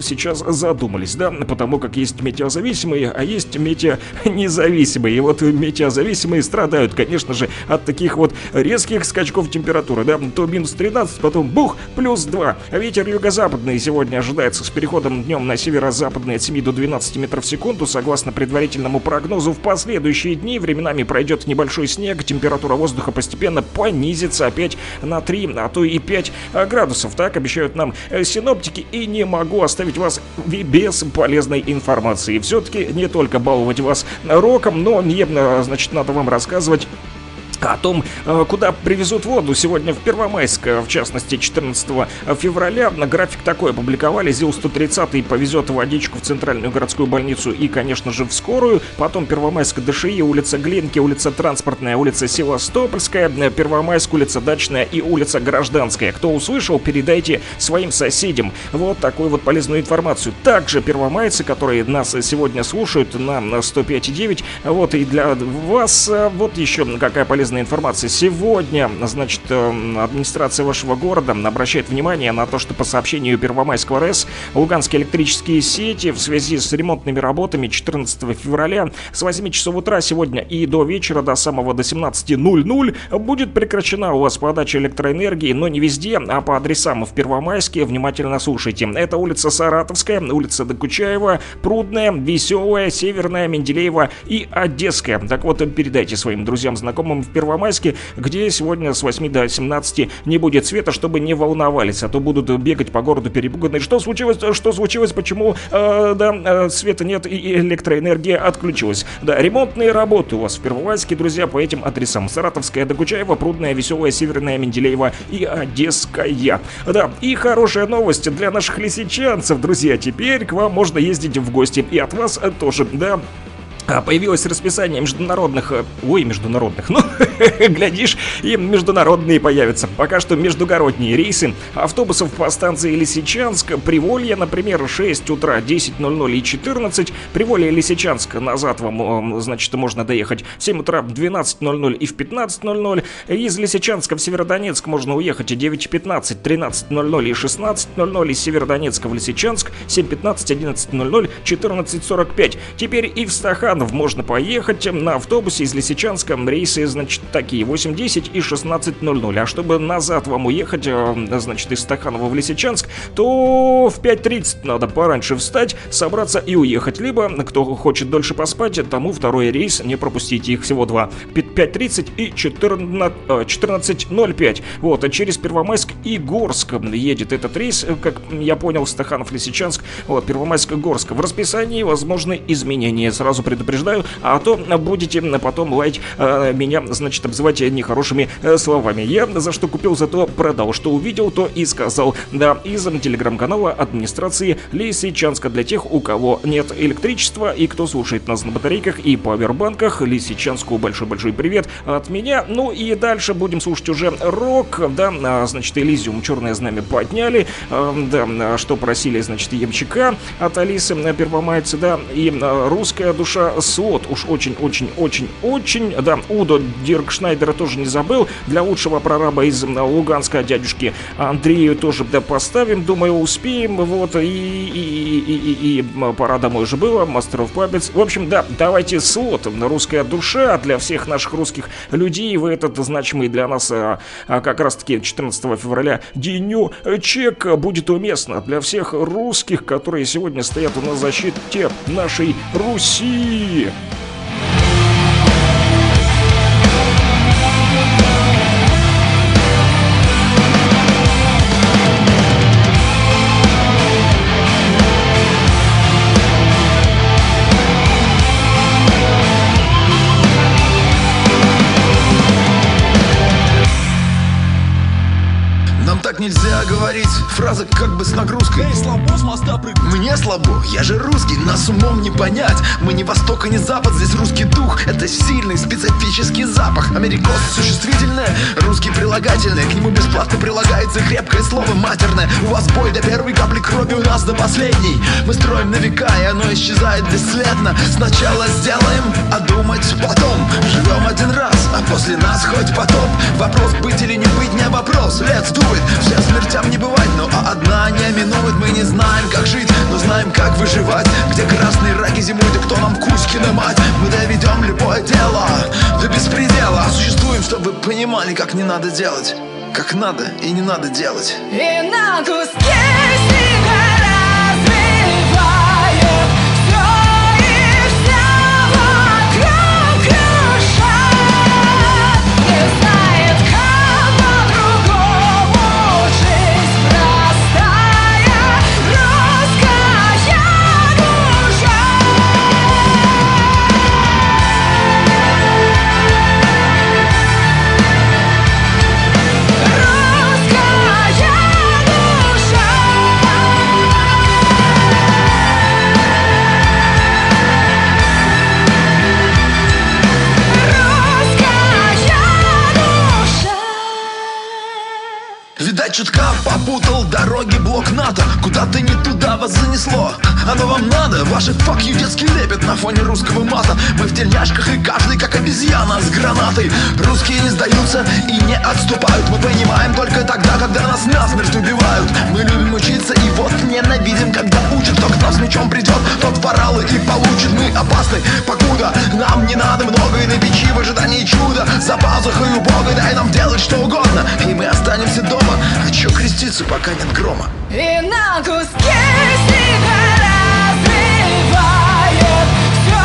сейчас задумались, да, потому как есть метеозависимые, а есть метеонезависимые. И вот метеозависимые страдают, конечно же, от таких вот резких скачков температуры, да, то минус тринадцать, потом бух, плюс два. Ветер юго-западный сегодня ожидается с переходом днем на северо-западный от семи до двенадцати метров в секунду. Согласно предварительному прогнозу, в последующие дни временами пройдет небольшой снег, температура воздуха постепенно понизится опять на три, а то и пять градусов, так обещают нам синоптики, и не могу оставить вас без полезной информации. Все-таки не только баловать вас роком, но не, значит, надо вам рассказывать О том, куда привезут воду сегодня в Первомайск, в частности, четырнадцатого февраля. На график такой опубликовали. ЗИЛ сто тридцать повезет водичку в центральную городскую больницу и, конечно же, в скорую. Потом Первомайск, ДШИ, улица Глинки, улица Транспортная, улица Севастопольская, Первомайск, улица Дачная и улица Гражданская. Кто услышал, передайте своим соседям вот такую вот полезную информацию. Также первомайцы, которые нас сегодня слушают на сто пять и девять, вот и для вас вот еще какая полезная информации. Сегодня, значит, администрация вашего города обращает внимание на то, что по сообщению Первомайского РЭС Луганские электрические сети в связи с ремонтными работами четырнадцатого февраля с восьми часов утра сегодня и до вечера, до самого до семнадцати ноль-ноль, будет прекращена у вас подача электроэнергии, но не везде, а по адресам в Первомайске. Внимательно слушайте. Это улица Саратовская, улица Докучаева, Прудная, Веселая, Северная, Менделеева и Одесская. Так вот, передайте своим друзьям, знакомым в Первомайске, Первомайске, где сегодня с восьми до семнадцати не будет света, чтобы не волновались, а то будут бегать по городу перепуганные. Что случилось? Что случилось? Почему э, да, света нет и электроэнергия отключилась? Да, ремонтные работы у вас в Первомайске, друзья, по этим адресам: Саратовская, Докучаева, Прудная, Веселая, Северная, Менделеева и Одесская. Да, и хорошая новость для наших лисичанцев, друзья, теперь к вам можно ездить в гости, и от вас тоже, да. Появилось расписание международных... Ой, международных. Ну, глядишь, и международные появятся. Пока что междугородние рейсы автобусов по станции Лисичанск. Приволье, например, шесть утра, десять ноль-ноль и четырнадцать. Приволье, Лисичанск, назад вам, значит, можно доехать семь утра, двенадцать ноль-ноль и в пятнадцать ноль-ноль. Из Лисичанска в Северодонецк можно уехать девять пятнадцать, тринадцать ноль-ноль и шестнадцать ноль-ноль. Из Северодонецка в Лисичанск семь пятнадцать, одиннадцать ноль-ноль, четырнадцать сорок пять. Теперь и в Стаханове можно поехать на автобусе из Лисичанска. Рейсы, значит, такие: восемь десять и шестнадцать ноль-ноль. А чтобы назад вам уехать, значит, из Стаханова в Лисичанск, то в пять тридцать надо пораньше встать, собраться и уехать. Либо, кто хочет дольше поспать, тому второй рейс не пропустите. Их всего два: пять тридцать и четырнадцать ноль пять. Вот, а через Первомайск и Горск едет этот рейс, как я понял, Стаханов-Лисичанск. Вот, Первомайск-Горск. В расписании возможны изменения. Сразу предупреждаю. Предупреждаю, а то будете потом лаять, э, меня, значит, обзывать нехорошими э, словами. Я за что купил, зато продал. Что увидел, то и сказал. Да, из телеграм-канала администрации Лисичанска для тех, у кого нет электричества и кто слушает нас на батарейках и павербанках. Лисичанску большой-большой привет от меня. Ну и дальше будем слушать уже рок. Да, значит, Элизиум «Черное знамя» подняли. Э, да, что просили, значит, ЕМЧК от Алисы, первомайцы, да, и «Русская душа» Слот, уж очень-очень-очень-очень, да, Удо Дирк Шнайдера тоже не забыл, для лучшего прораба из Луганска дядюшки Андрею тоже, да, поставим, думаю, успеем, вот, и, и, и, и, и пора домой уже было, Master of Puppets, в общем, да, давайте Слот, «Русская душа», для всех наших русских людей, в этот значимый для нас, а, а, как раз-таки четырнадцатого февраля денечек будет уместно для всех русских, которые сегодня стоят на защите нашей Руси. Yeah. Нельзя говорить фразы как бы с нагрузкой. Эй, слабо с моста прыгнуть. Мне слабо, я же русский, нас умом не понять. Мы не восток и не запад, здесь русский дух. Это сильный специфический запах. Америкос существительное, русский прилагательное. К нему бесплатно прилагается крепкое слово матерное. У вас бой до первой капли крови, у нас до последней. Мы строим на века, и оно исчезает бесследно. Сначала сделаем, а думать потом. Живем один раз, а после нас хоть потоп. Вопрос быть или не быть, не вопрос, let's do it. Смертям не бывать, ну а одна не минует. Мы не знаем, как жить, но знаем, как выживать. Где красные раки зимуют, и кто нам Кузькина мать. Мы доведем любое дело до беспредела. Существуем, чтобы понимали, как не надо делать. Как надо и не надо делать. И на куски себя разбивает все и вся вокруг душа. Не знает, кого другого. чутка попутал дороги блок НАТО. Куда-то не туда вас занесло, оно вам надо. Ваши фак-ю детский лепят на фоне русского мата. Мы в тельняшках и каждый как обезьяна с гранатой. Русские не сдаются и не отступают. Мы понимаем только тогда, когда нас насмерть убивают. Мы любим учиться и вот ненавидим, когда учат. Кто к нам с мечом придет, тот форалы и получит. Мы опасны, покуда нам не надо много. И на печи в ожидании чуда, за пазухой у Бога. Дай нам делать что угодно, и мы останемся дома. А чё креститься, пока нет грома? И на куски себя разбивает всё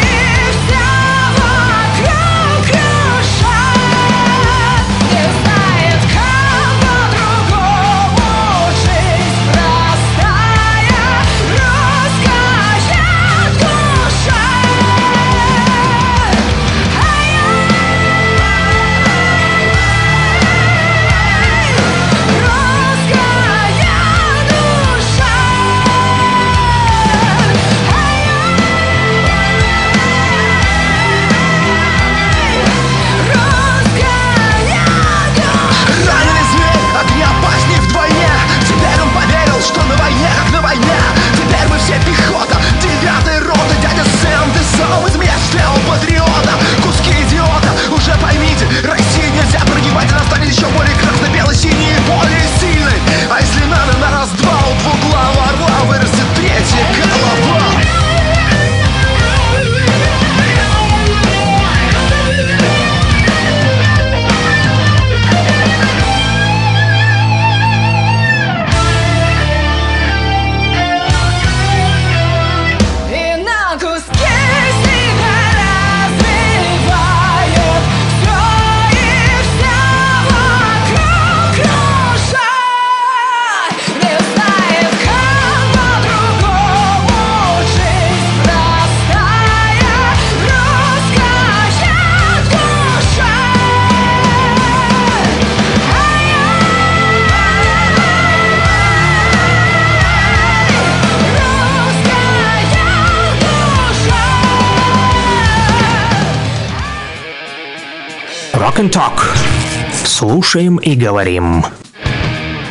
и вся вокруг крушат. Не знает, как по-другому жизнь простая, русская душа. А что на войне, как на войне, теперь мы все пехота, девятая рота, дядя Сэм, ты сам из меня сделал патриота, куски идиота, уже поймите, России нельзя прогибать, она станет еще более красно-бело-синей и более сильной, а если надо, на раз-два у двуглавого орла вырастет третья голова. Rock and Talk. Слушаем и говорим.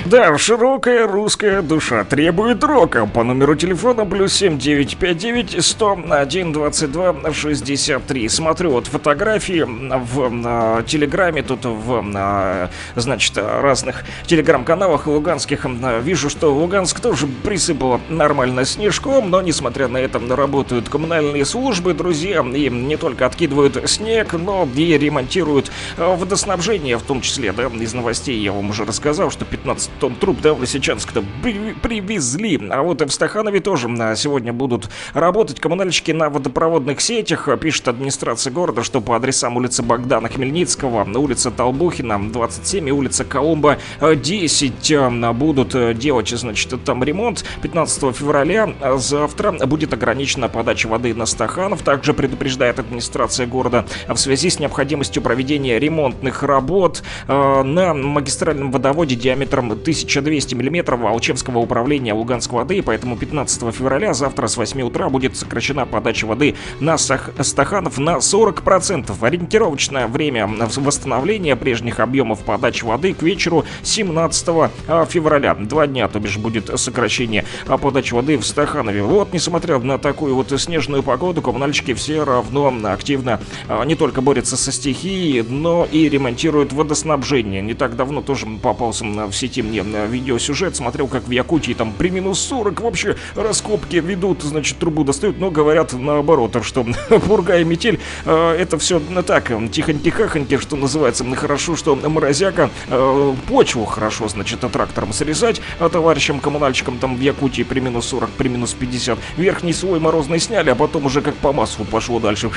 Да, широкая русская душа требует рока. По номеру телефона плюс семь девять пять девять сто один двадцать два шестьдесят три. Смотрю вот фотографии в на, Телеграме, тут в, на, значит, разных телеграм-каналах луганских. Вижу, что Луганск тоже присыпало нормально снежком, но, несмотря на это, работают коммунальные службы, друзья, и не только откидывают снег, но и ремонтируют водоснабжение, в том числе, да, из новостей я вам уже рассказал, что пятнадцать тонн труб, да, в Лисичанск-то при- привезли. А вот и в Стаханове тоже сегодня будут работать коммунальщики на водопроводных сетях. Пишет администрация города, что по адресам улица Богдана Хмельницкого, улица Толбухина, двадцать семь и улица Колумба, десять будут делать, значит, там ремонт. пятнадцатого февраля завтра будет ограничена подача воды на Стаханов. Также предупреждает администрация города в связи с необходимостью проведения ремонтных работ на магистральном водоводе диаметром тысяча двести миллиметров Алчевского управления Луганской воды, поэтому пятнадцатого февраля завтра с восьми утра будет сокращена подача воды на Сах- Стаханов на сорок процентов. Ориентировочное время восстановления прежних объемов подачи воды к вечеру семнадцатого февраля. Два дня, то бишь, будет сокращение подачи воды в Стаханове. Вот, несмотря на такую вот снежную погоду, коммунальщики все равно активно не только борются со стихией, но и ремонтируют водоснабжение. Не так давно тоже попался в сети мне на видеосюжет, смотрел, как в Якутии там при минус сорок вообще раскопки ведут, значит, трубу достают, но говорят наоборот, что бурга и метель, э, это все на так, тихоньки-хахоньки, что называется, хорошо, что морозяка, э, почву хорошо, значит, трактором срезать, а товарищам коммунальщикам там в Якутии при минус сорок, при минус пятьдесят верхний слой морозный сняли, а потом уже как по маслу пошло дальше.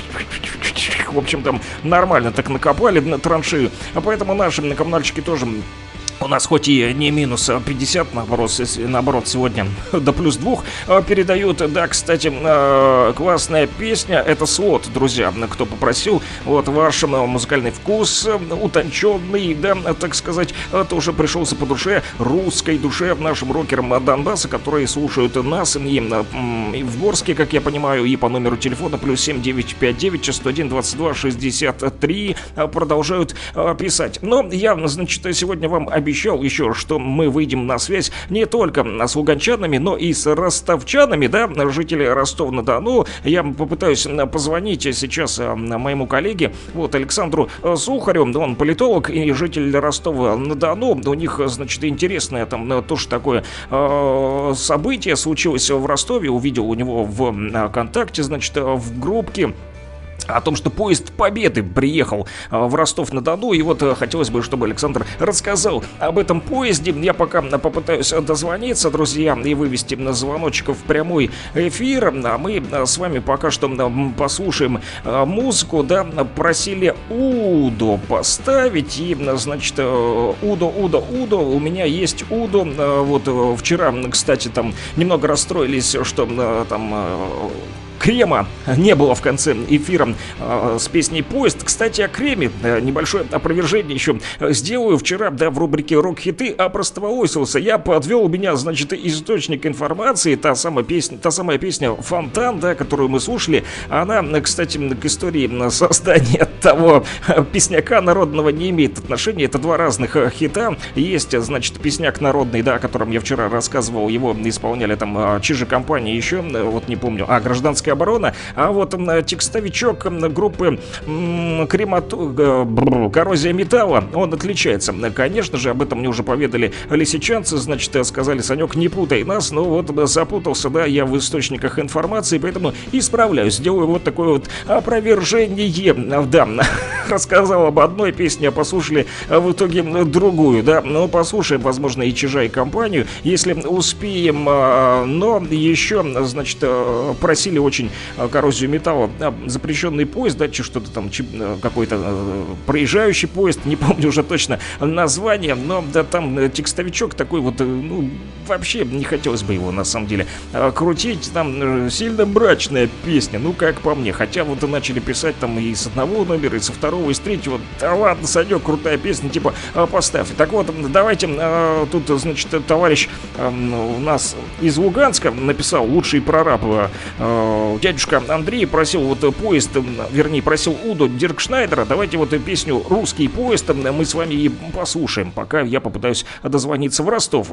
В общем, там нормально так накопали на траншею, а поэтому наши коммунальщики тоже... У нас хоть и не минус пятьдесят, наоборот, наоборот сегодня до плюс двух передают. Да, кстати, классная песня, это слот, друзья, кто попросил, вот ваш музыкальный вкус, утонченный, да, так сказать, тоже пришелся по душе, русской душе, нашим рокерам Донбасса, которые слушают нас, им в Горске, как я понимаю, и по номеру телефона плюс семь девять пять девять сто один двадцать два шестьдесят три продолжают писать. Но я, значит, сегодня вам обещаю обещал еще, что мы выйдем на связь не только с луганчанами, но и с ростовчанами, да, жители Ростова-на-Дону. Я попытаюсь позвонить сейчас моему коллеге, вот, Александру Сухарю, он политолог и житель Ростова-на-Дону. У них, значит, интересное там тоже такое э, событие случилось в Ростове, увидел у него в ВКонтакте, значит, в группке, о том, что поезд Победы приехал в Ростов-на-Дону, и вот хотелось бы, чтобы Александр рассказал об этом поезде. Я пока попытаюсь дозвониться, друзья, и вывести на звоночек в прямой эфир, а мы с вами пока что послушаем музыку, да, просили Удо поставить, и, значит, Удо, Удо, Удо, у меня есть Удо, вот вчера, кстати, там немного расстроились, что там... Крема не было в конце эфира э, с песней «Поезд». Кстати, о Креме э, небольшое опровержение еще сделаю. Вчера, да, в рубрике «Рок-хиты» опростоволосился. Я подвел, у меня, значит, источник информации. Та самая песня, та самая песня «Фонтан», да, которую мы слушали, она, кстати, к истории создания того песняка народного не имеет отношения. Это два разных хита. Есть, значит, песняк народный, да, о котором я вчера рассказывал. Его исполняли там Чижи компании еще, вот не помню, а «Гражданская оборона», а вот текстовичок группы Кремату... «Коррозия металла», он отличается. Конечно же, об этом мне уже поведали лисичанцы, значит, сказали: «Санек, не путай нас», но вот запутался, да, я в источниках информации, поэтому исправляюсь, делаю вот такое вот опровержение. Да, рассказал об одной песне, а послушали в итоге другую, да, но послушаем, возможно, и Чижа, и компанию, если успеем, но еще, значит, просили очень «Коррозию металла», запрещенный поезд, да, что-то там, какой-то проезжающий поезд, не помню уже точно название, но да, там текстовичок такой вот, ну, вообще не хотелось бы его, на самом деле, крутить, там сильно мрачная песня, ну, как по мне, хотя вот и начали писать там и с одного номера, и со второго, и с третьего, да ладно, Санек, крутая песня, типа, поставь. Так вот, давайте, тут, значит, товарищ у нас из Луганска написал, лучший прораб, дядюшка Андрей просил вот поезд, вернее, просил Удо Диркшнайдера. Давайте вот песню «Русский поезд» мы с вами и послушаем, пока я попытаюсь дозвониться в Ростов.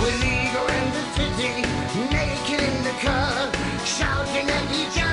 With ego in the city, naked in the car, shouting at each other.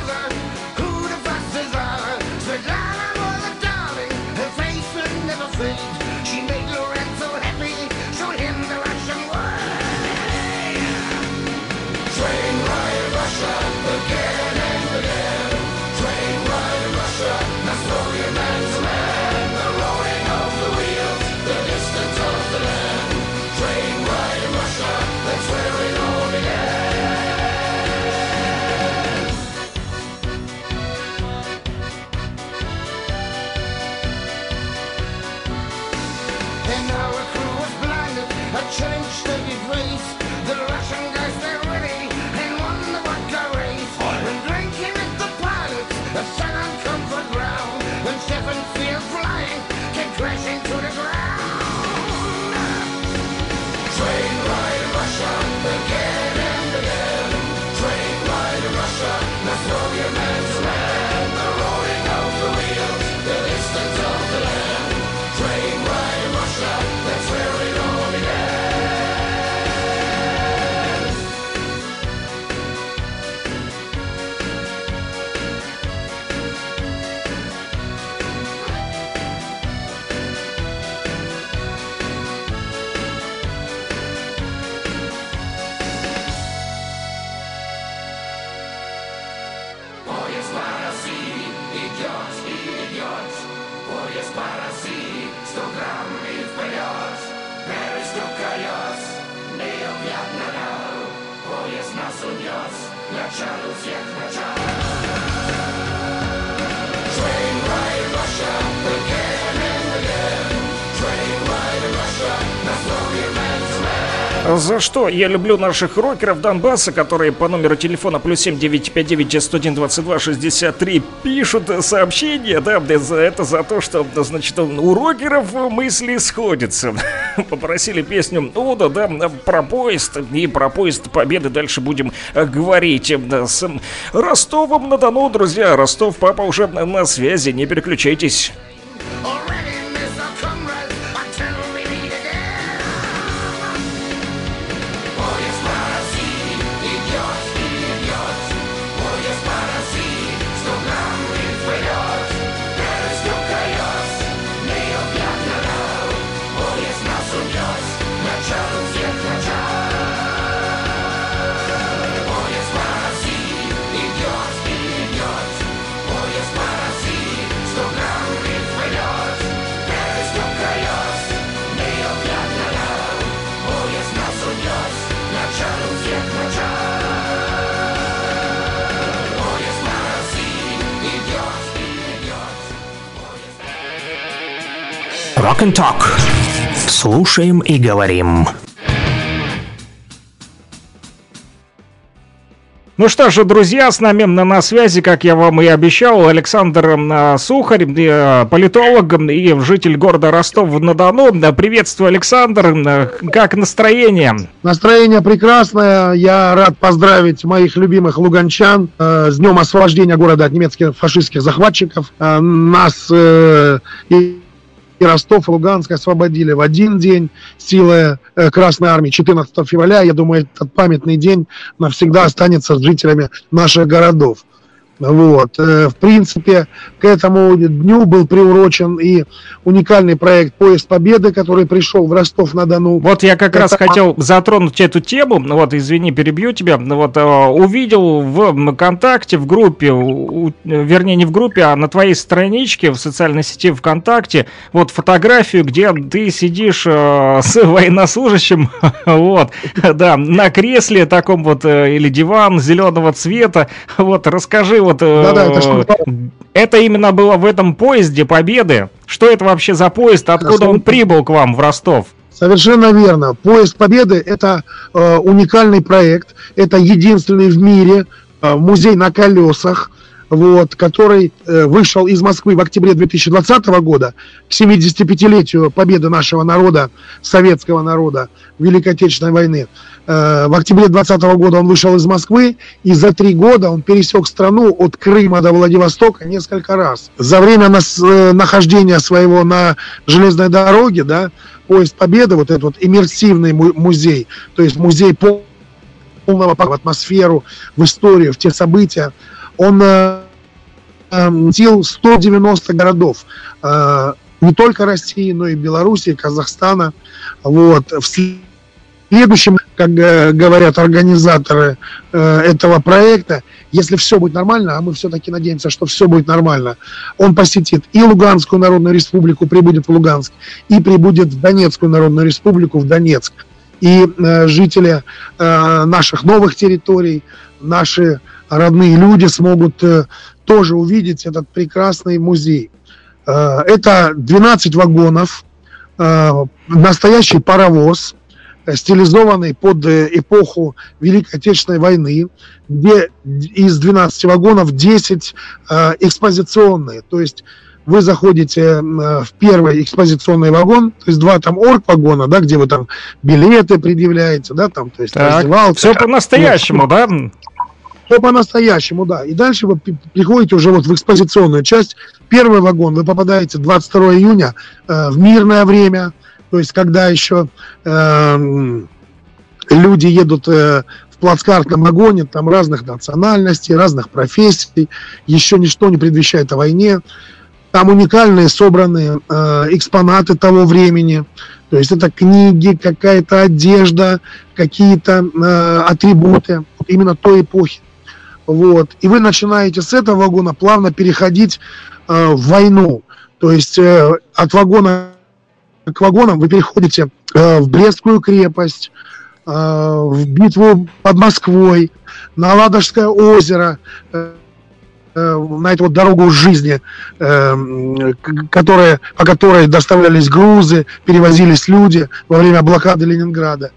по России идет и идет, поезд по России сто грамм и вперед, перестук колес, необъятно нам, поезд нас унес, начало всех начал. Train ride Russia, again and again. Train ride Russia, that's what we meant to end. За что я люблю наших рокеров Донбасса, которые по номеру телефона плюс семь девять пять девять сто один двадцать два шестьдесят три пишут сообщения, да, это за то, что, значит, у рокеров мысли сходятся. Попросили песню Ода, да, про поезд, и про поезд победы дальше будем говорить. С Ростовом на Дону, друзья, Ростов, папа уже на связи, не переключайтесь. Rock and Talk. Слушаем и говорим. Ну что же, друзья, с нами на связи, как я вам и обещал, Александр Сухарь, политолог и житель города Ростов-на-Дону. Приветствую, Александр. Как настроение? Настроение прекрасное. Я рад поздравить моих любимых луганчан с днем освобождения города от немецких фашистских захватчиков. Нас и И Ростов, и Луганск освободили в один день силы Красной Армии четырнадцатого февраля. Я думаю, этот памятный день навсегда останется с жителями наших городов. Вот. В принципе, к этому дню был приурочен и уникальный проект «Поезд Победы», который пришел в Ростов-на-Дону. Вот я как Это... раз хотел затронуть эту тему, вот, извини, перебью тебя, вот, увидел в ВКонтакте, в группе, вернее, не в группе, а на твоей страничке в социальной сети ВКонтакте, вот фотографию, где ты сидишь с военнослужащим, вот, да, на кресле таком вот, или диван зеленого цвета, вот, расскажи. Вот, да, да, это, это именно было в этом поезде Победы. Что это вообще за поезд? Откуда он прибыл к вам в Ростов? Совершенно верно. Поезд Победы — это э, уникальный проект. Это единственный в мире э, музей на колесах, вот, который э, вышел из Москвы в октябре две тысячи двадцатого года к семидесятипятилетию победы нашего народа, советского народа, Великой Отечественной войны. В октябре двадцатого года он вышел из Москвы, и за три года он пересек страну от Крыма до Владивостока несколько раз. За время нас, нахождения своего на железной дороге, да, поезд Победы, вот этот вот иммерсивный музей, то есть музей полного в атмосферу, в историю, в те события, он посетил сто девяносто городов. Не только России, но и Белоруссии, Казахстана. Вот. В следующем, как говорят организаторы э, этого проекта, если все будет нормально, а мы все-таки надеемся, что все будет нормально, он посетит и Луганскую Народную Республику, прибудет в Луганск, и прибудет в Донецкую Народную Республику, в Донецк. И э, жители э, наших новых территорий, наши родные люди смогут э, тоже увидеть этот прекрасный музей. Э, это двенадцать вагонов, э, настоящий паровоз, стилизованный под эпоху Великой Отечественной войны, где из двенадцати вагонов десять э, экспозиционные. То есть вы заходите в первый экспозиционный вагон, то есть два там орг-вагона, да, где вы там билеты предъявляете, да, там, то есть раздевалка. Все по-настоящему, да? Все по-настоящему, да. И дальше вы приходите уже вот в экспозиционную часть. Первый вагон, вы попадаете двадцать второго июня э, в мирное время. То есть, когда еще э, люди едут э, в плацкартном вагоне, там разных национальностей, разных профессий, еще ничто не предвещает о войне. Там уникальные собраны э, экспонаты того времени. То есть, это книги, какая-то одежда, какие-то э, атрибуты именно той эпохи. Вот. И вы начинаете с этого вагона плавно переходить э, в войну. То есть э, от вагона к вагонам вы переходите э, в Брестскую крепость, э, в битву под Москвой, на Ладожское озеро, э, на эту вот дорогу жизни, э, которая, по которой доставлялись грузы, перевозились люди во время блокады Ленинграда.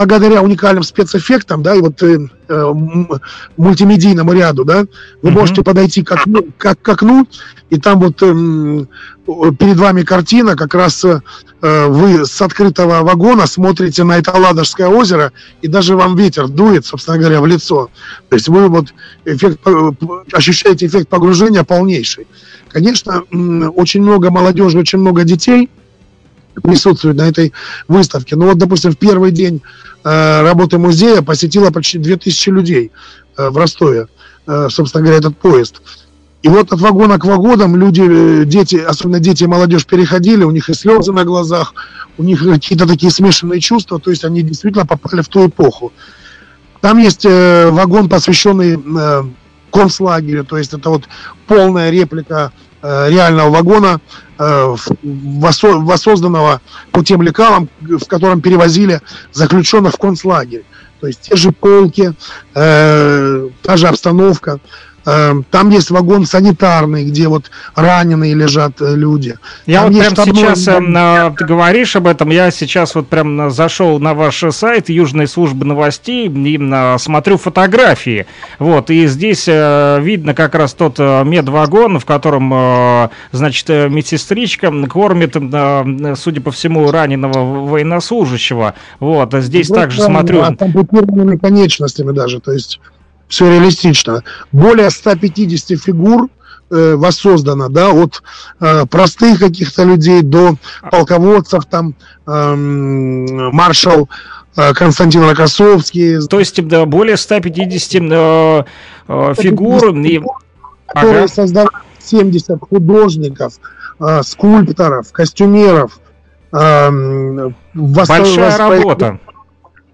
Благодаря уникальным спецэффектам, да, и вот э, э, мультимедийному ряду, да, вы [S2] Mm-hmm. [S1] Можете подойти к окну, как, к окну, и там вот э, перед вами картина, как раз э, вы с открытого вагона смотрите на это Ладожское озеро, и даже вам ветер дует, собственно говоря, в лицо. То есть вы вот эффект, ощущаете эффект погружения полнейший. Конечно, э, очень много молодежи, очень много детей присутствует на этой выставке. Ну вот, допустим, в первый день э, работы музея посетило почти две тысячи людей э, в Ростове, э, собственно говоря, этот поезд. И вот от вагона к вагонам люди, дети, особенно дети и молодежь, переходили, у них и слезы на глазах, у них какие-то такие смешанные чувства, то есть они действительно попали в ту эпоху. Там есть э, вагон, посвященный э, концлагерю, то есть это вот полная реплика реального вагона, воссозданного по тем лекалам, в котором перевозили заключенных в концлагерь. То есть те же полки, та же обстановка. Там есть вагон санитарный, где вот раненые лежат люди. Я там вот прям сейчас, э, ты говоришь об этом, я сейчас вот прям зашел на ваш сайт Южной службы новостей и э, смотрю фотографии. Вот, и здесь э, видно как раз тот медвагон, в котором, э, значит, медсестричка кормит, э, судя по всему, раненого военнослужащего. Вот, а здесь вот также там, смотрю... А там ампутированными конечностями даже, то есть... Все реалистично. Более ста пятидесяти фигур э, воссоздано, да, от э, простых каких-то людей до полководцев, там, э, маршал э, Константин Рокоссовский. То есть, да, более ста пятидесяти э, э, фигур, и... которые ага. создали семьдесят художников, э, скульпторов, костюмеров. Э, Большая восп... работа.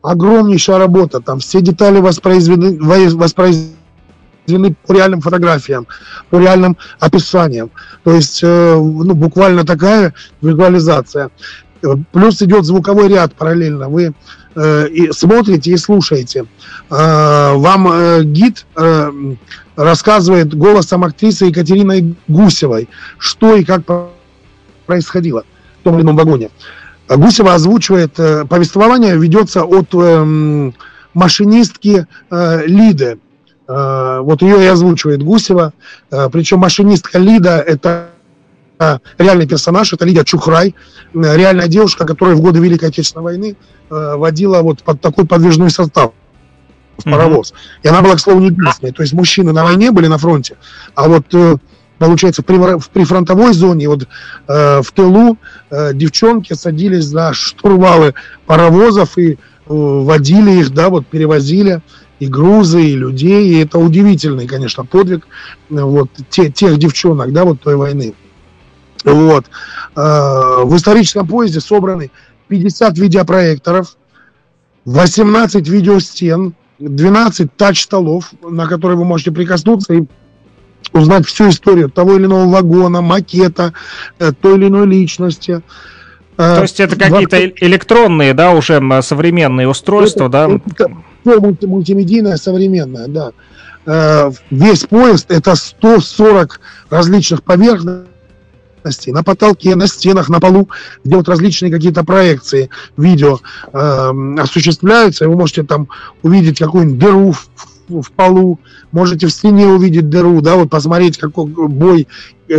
Огромнейшая работа, там все детали воспроизведены, воспроизведены по реальным фотографиям, по реальным описаниям. То есть, ну, буквально такая визуализация. Плюс идет звуковой ряд параллельно. Вы э, и смотрите и слушаете. Э, вам э, гид э, рассказывает голосом актрисы Екатерины Гусевой, что и как происходило в том или ином вагоне. Гусева озвучивает, повествование ведется от э, машинистки э, Лиды. Э, вот ее и озвучивает Гусева. Э, причем машинистка Лида – это реальный персонаж, это Лидия Чухрай, э, реальная девушка, которая в годы Великой Отечественной войны э, водила вот под такой подвижной состав, паровоз. Mm-hmm. И она была, к слову, небесной. То есть мужчины на войне были на фронте, а вот... Э, Получается, в прифронтовой зоне, вот э, в тылу, э, девчонки садились за штурвалы паровозов и э, водили их, да, вот перевозили и грузы, и людей. И это удивительный, конечно, подвиг э, вот, те, тех девчонок, да, вот той войны. Вот. Э, в историческом поезде собраны пятьдесят видеопроекторов, восемнадцать видеостен, двенадцать тач-столов, на которые вы можете прикоснуться и узнать всю историю того или иного вагона, макета, той или иной личности. То есть это какие-то электронные, да, уже современные устройства, это, да? Это мультимедийное, современное, да. Весь поезд — это сто сорок различных поверхностей. На потолке, на стенах, на полу, где вот различные какие-то проекции видео э, осуществляются. И вы можете там увидеть какую-нибудь дыру в, в полу, можете в стене увидеть дыру, да, вот посмотреть, какой бой,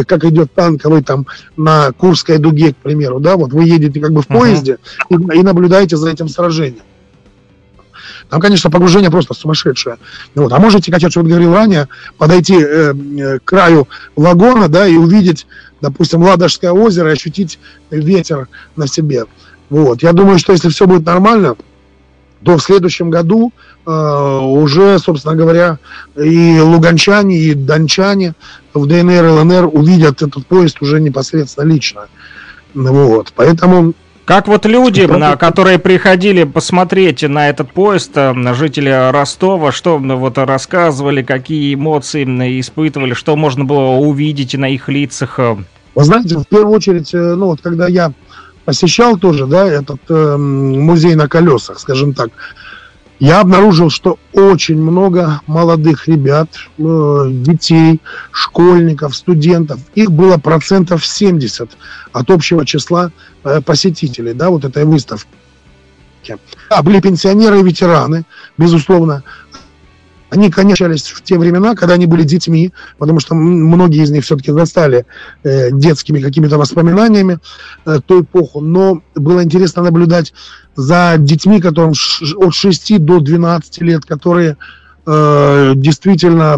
как идет танковый там на Курской дуге, к примеру, да, вот вы едете как бы в поезде uh-huh. и, и наблюдаете за этим сражением. Там, конечно, погружение просто сумасшедшее. Вот. А можете, как я вот говорил ранее, подойти э, к краю вагона, да, и увидеть, допустим, Ладожское озеро, ощутить ветер на себе. Вот. Я думаю, что если все будет нормально, то в следующем году э, уже, собственно говоря, и луганчане, и дончане в ДНР, ЛНР увидят этот поезд уже непосредственно лично. Вот. Поэтому Как вот люди, на которые приходили посмотреть на этот поезд, на жители Ростова, что вот рассказывали, какие эмоции испытывали, что можно было увидеть на их лицах? Вы знаете, в первую очередь, ну вот когда я посещал тоже, да, этот э, музей на колесах, скажем так, я обнаружил, что очень много молодых ребят, э, детей, школьников, студентов. Их было процентов семьдесят от общего числа э, посетителей, да, вот этой выставки. А были пенсионеры и ветераны, безусловно. Они, конечно, общались в те времена, когда они были детьми, потому что многие из них все-таки застали э, детскими какими-то воспоминаниями э, ту эпоху. Но было интересно наблюдать за детьми, которым от шести до двенадцати лет, которые э, действительно,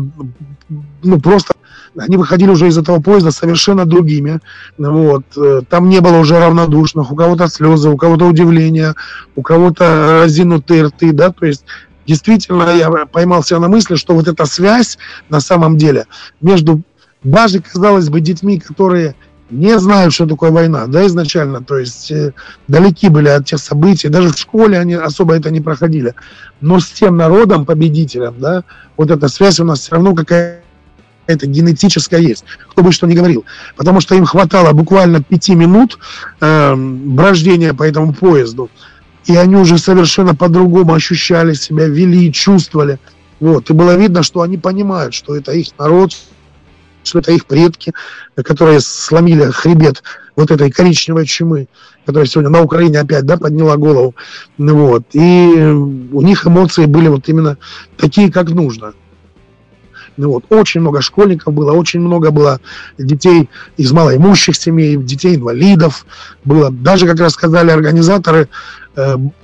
ну, просто... Они выходили уже из этого поезда совершенно другими. Вот. Там не было уже равнодушных. У кого-то слезы, у кого-то удивление, у кого-то разинутые рты, да, то есть... Действительно, я поймал себя на мысли, что вот эта связь на самом деле между, даже, казалось бы, детьми, которые не знают, что такое война, да, изначально, то есть э, далеки были от тех событий, даже в школе они особо это не проходили, но с тем народом, победителем, да, вот эта связь у нас все равно какая-то генетическая есть, кто бы что ни говорил, потому что им хватало буквально пяти минут э, брождения по этому поезду, и они уже совершенно по-другому ощущали себя, вели, чувствовали. Вот. И было видно, что они понимают, что это их народ, что это их предки, которые сломили хребет вот этой коричневой чумы, которая сегодня на Украине опять, да, подняла голову. Вот. И у них эмоции были вот именно такие, как нужно. Вот. Очень много школьников было, очень много было детей из малоимущих семей, детей инвалидов было. Даже, как рассказали организаторы,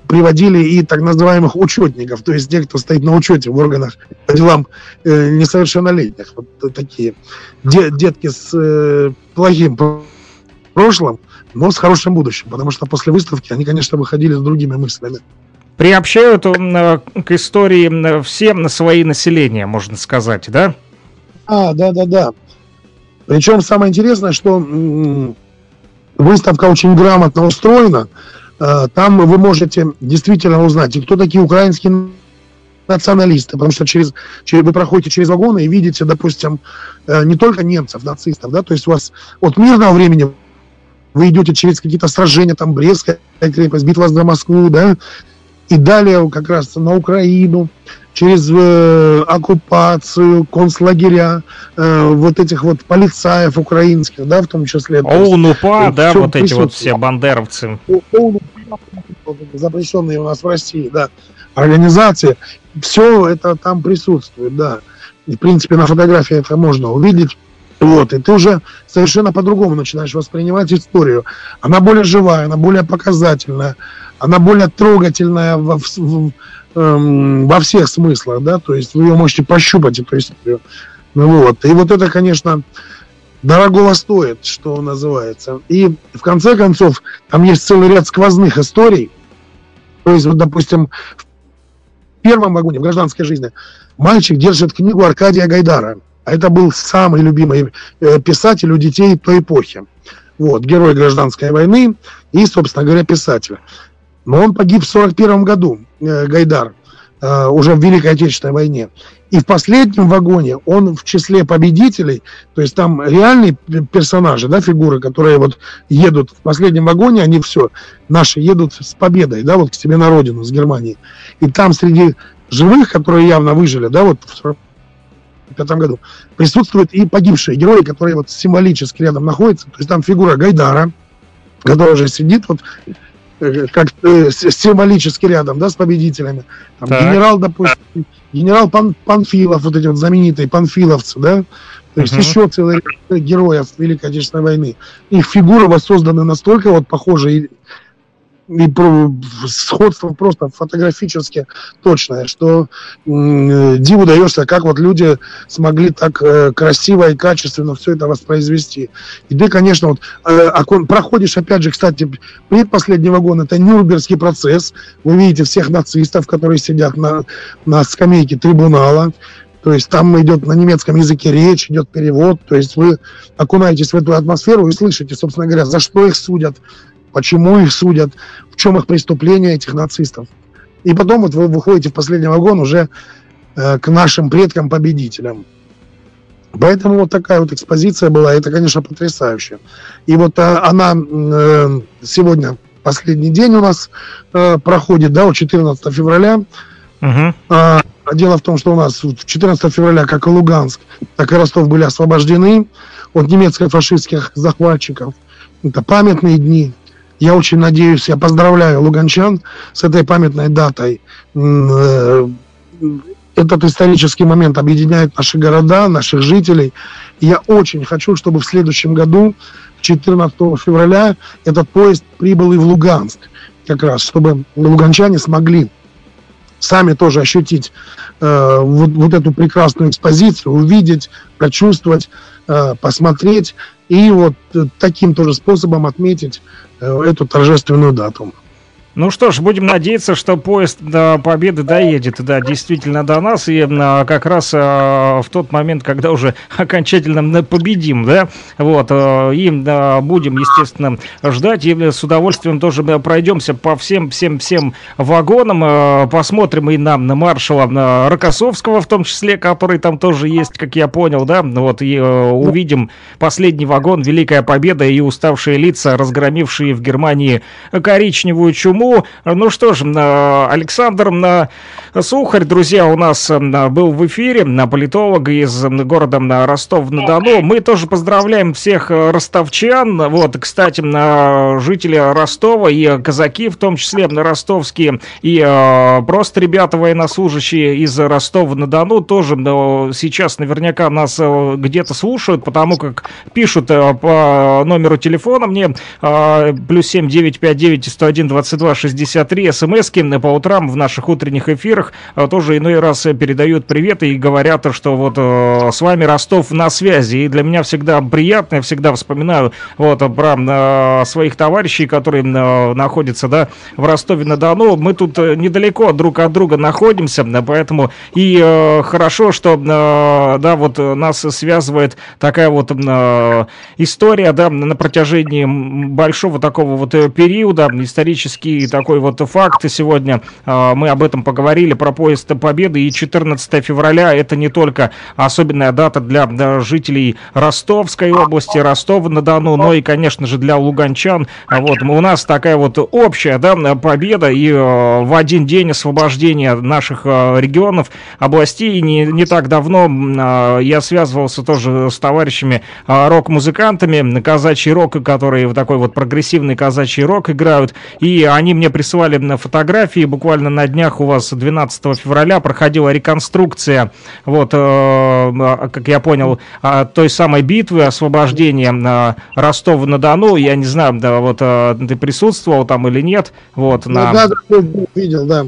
приводили и так называемых учетников, то есть тех, кто стоит на учете в органах по делам несовершеннолетних. Вот такие детки с плохим прошлым, но с хорошим будущим, потому что после выставки они, конечно, выходили с другими мыслями. Приобщают к истории все свои населения, можно сказать, да? А, да, да, да. Причем самое интересное, что выставка очень грамотно устроена. Там вы можете действительно узнать, кто такие украинские националисты, потому что через, через, вы проходите через вагоны и видите, допустим, не только немцев, нацистов, да, то есть у вас от мирного времени вы идете через какие-то сражения, там Брестская крепость, битва за Москву, да, и далее как раз на Украину, через э, оккупацию, концлагеря, э, вот этих вот полицаев украинских, да, в том числе. ОУН-УПА, да, вот эти вот все бандеровцы. ОУН-УПА, запрещенные у нас в России, да, организации, все это там присутствует, да. И, в принципе, на фотографии это можно увидеть. Вот, и ты уже совершенно по-другому начинаешь воспринимать историю. Она более живая, она более показательная, она более трогательная во, в, в, эм, во всех смыслах, да, то есть вы ее можете пощупать, эту историю. Вот. И вот это, конечно, дорогого стоит, что называется. И в конце концов, там есть целый ряд сквозных историй. То есть, вот, допустим, в первом вагоне, в гражданской жизни, мальчик держит книгу Аркадия Гайдара. А это был самый любимый писатель у детей той эпохи. Вот, герой гражданской войны и, собственно говоря, писатель. Но он погиб в сорок первом году, Гайдар, уже в Великой Отечественной войне. И в последнем вагоне он в числе победителей, то есть там реальные персонажи, да, фигуры, которые вот едут в последнем вагоне, они все, наши едут с победой, да, вот к себе на родину, с Германии. И там среди живых, которые явно выжили, да, вот в пятом году, присутствуют и погибшие герои, которые вот символически рядом находятся. То есть там фигура Гайдара, которая уже сидит вот как э, символически рядом, да, с победителями. Там генерал, допустим, генерал Пан, Панфилов, вот эти вот знаменитые панфиловцы, да, то есть еще целый ряд героев Великой Отечественной войны. Их фигуры воссозданы настолько вот похожи и, и про, сходство просто фотографически точное, что э, диву даешься, как вот люди смогли так э, красиво и качественно все это воспроизвести. И ты, конечно, вот, э, окон, проходишь, опять же, кстати, предпоследний вагон, это Нюрнбергский процесс, вы видите всех нацистов, которые сидят на, на скамейке трибунала, то есть там идет на немецком языке речь, идет перевод, то есть вы окунаетесь в эту атмосферу и слышите, собственно говоря, за что их судят, почему их судят, в чем их преступление, этих нацистов. И потом вот вы выходите в последний вагон уже э, к нашим предкам-победителям. Поэтому вот такая вот экспозиция была, это, конечно, потрясающе. И вот а, она э, сегодня, последний день у нас э, проходит, да, вот четырнадцатого февраля. Uh-huh. А, дело в том, что у нас четырнадцатого февраля как и Луганск, так и Ростов были освобождены от немецко-фашистских захватчиков. Это памятные дни. Я очень надеюсь, я поздравляю луганчан с этой памятной датой. Этот исторический момент объединяет наши города, наших жителей. И я очень хочу, чтобы в следующем году, четырнадцатого февраля, этот поезд прибыл и в Луганск, как раз, чтобы луганчане смогли сами тоже ощутить э, вот, вот эту прекрасную экспозицию, увидеть, прочувствовать, э, посмотреть и вот таким тоже способом отметить э, эту торжественную дату. Ну что ж, будем надеяться, что поезд до Победы доедет, да, действительно до нас, и как раз в тот момент, когда уже окончательно победим, да, вот, и будем, естественно, ждать, и с удовольствием тоже пройдемся по всем-всем-всем вагонам, посмотрим и нам на маршала Рокоссовского, в том числе, который там тоже есть, как я понял, да, вот, и увидим последний вагон, Великая Победа и уставшие лица, разгромившие в Германии коричневую чуму. Ну что ж, Александр Сухарь, друзья, у нас был в эфире, политолог из города Ростов-на-Дону. Мы тоже поздравляем всех ростовчан. Вот, кстати, жители Ростова и казаки, в том числе ростовские, и просто ребята военнослужащие из Ростова-на-Дону тоже сейчас наверняка нас где-то слушают, потому как пишут по номеру телефона мне плюс семь девятьсот пятьдесят девять сто один двадцать два шестьдесят три. СМСки по утрам в наших утренних эфирах тоже иной раз передают привет и говорят, что вот с вами Ростов на связи. И для меня всегда приятно, я всегда вспоминаю вот про своих товарищей, которые находятся, да, в Ростове-на-Дону. Мы тут недалеко друг от друга находимся, поэтому и хорошо, что, да, вот нас связывает такая вот история, да, на протяжении большого такого вот периода, исторический такой вот факт. Сегодня э, мы об этом поговорили, про поезд Победы. И четырнадцатого февраля это не только особенная дата для, для жителей Ростовской области, Ростова-на-Дону, но и, конечно же, для луганчан. Вот у нас такая вот общая, да, победа и э, в один день освобождения наших э, регионов, областей. Не, не так давно э, я связывался тоже с товарищами э, рок-музыкантами, казачий рок, которые в такой вот прогрессивный казачий рок играют. И они мне присылали на фотографии. Буквально на днях у вас двенадцатого февраля проходила реконструкция, вот, э, как я понял, э, той самой битвы освобождения э, Ростова-на-Дону. Я не знаю, да, вот э, ты присутствовал там или нет. Вот, ну, на... да, да, видел, да.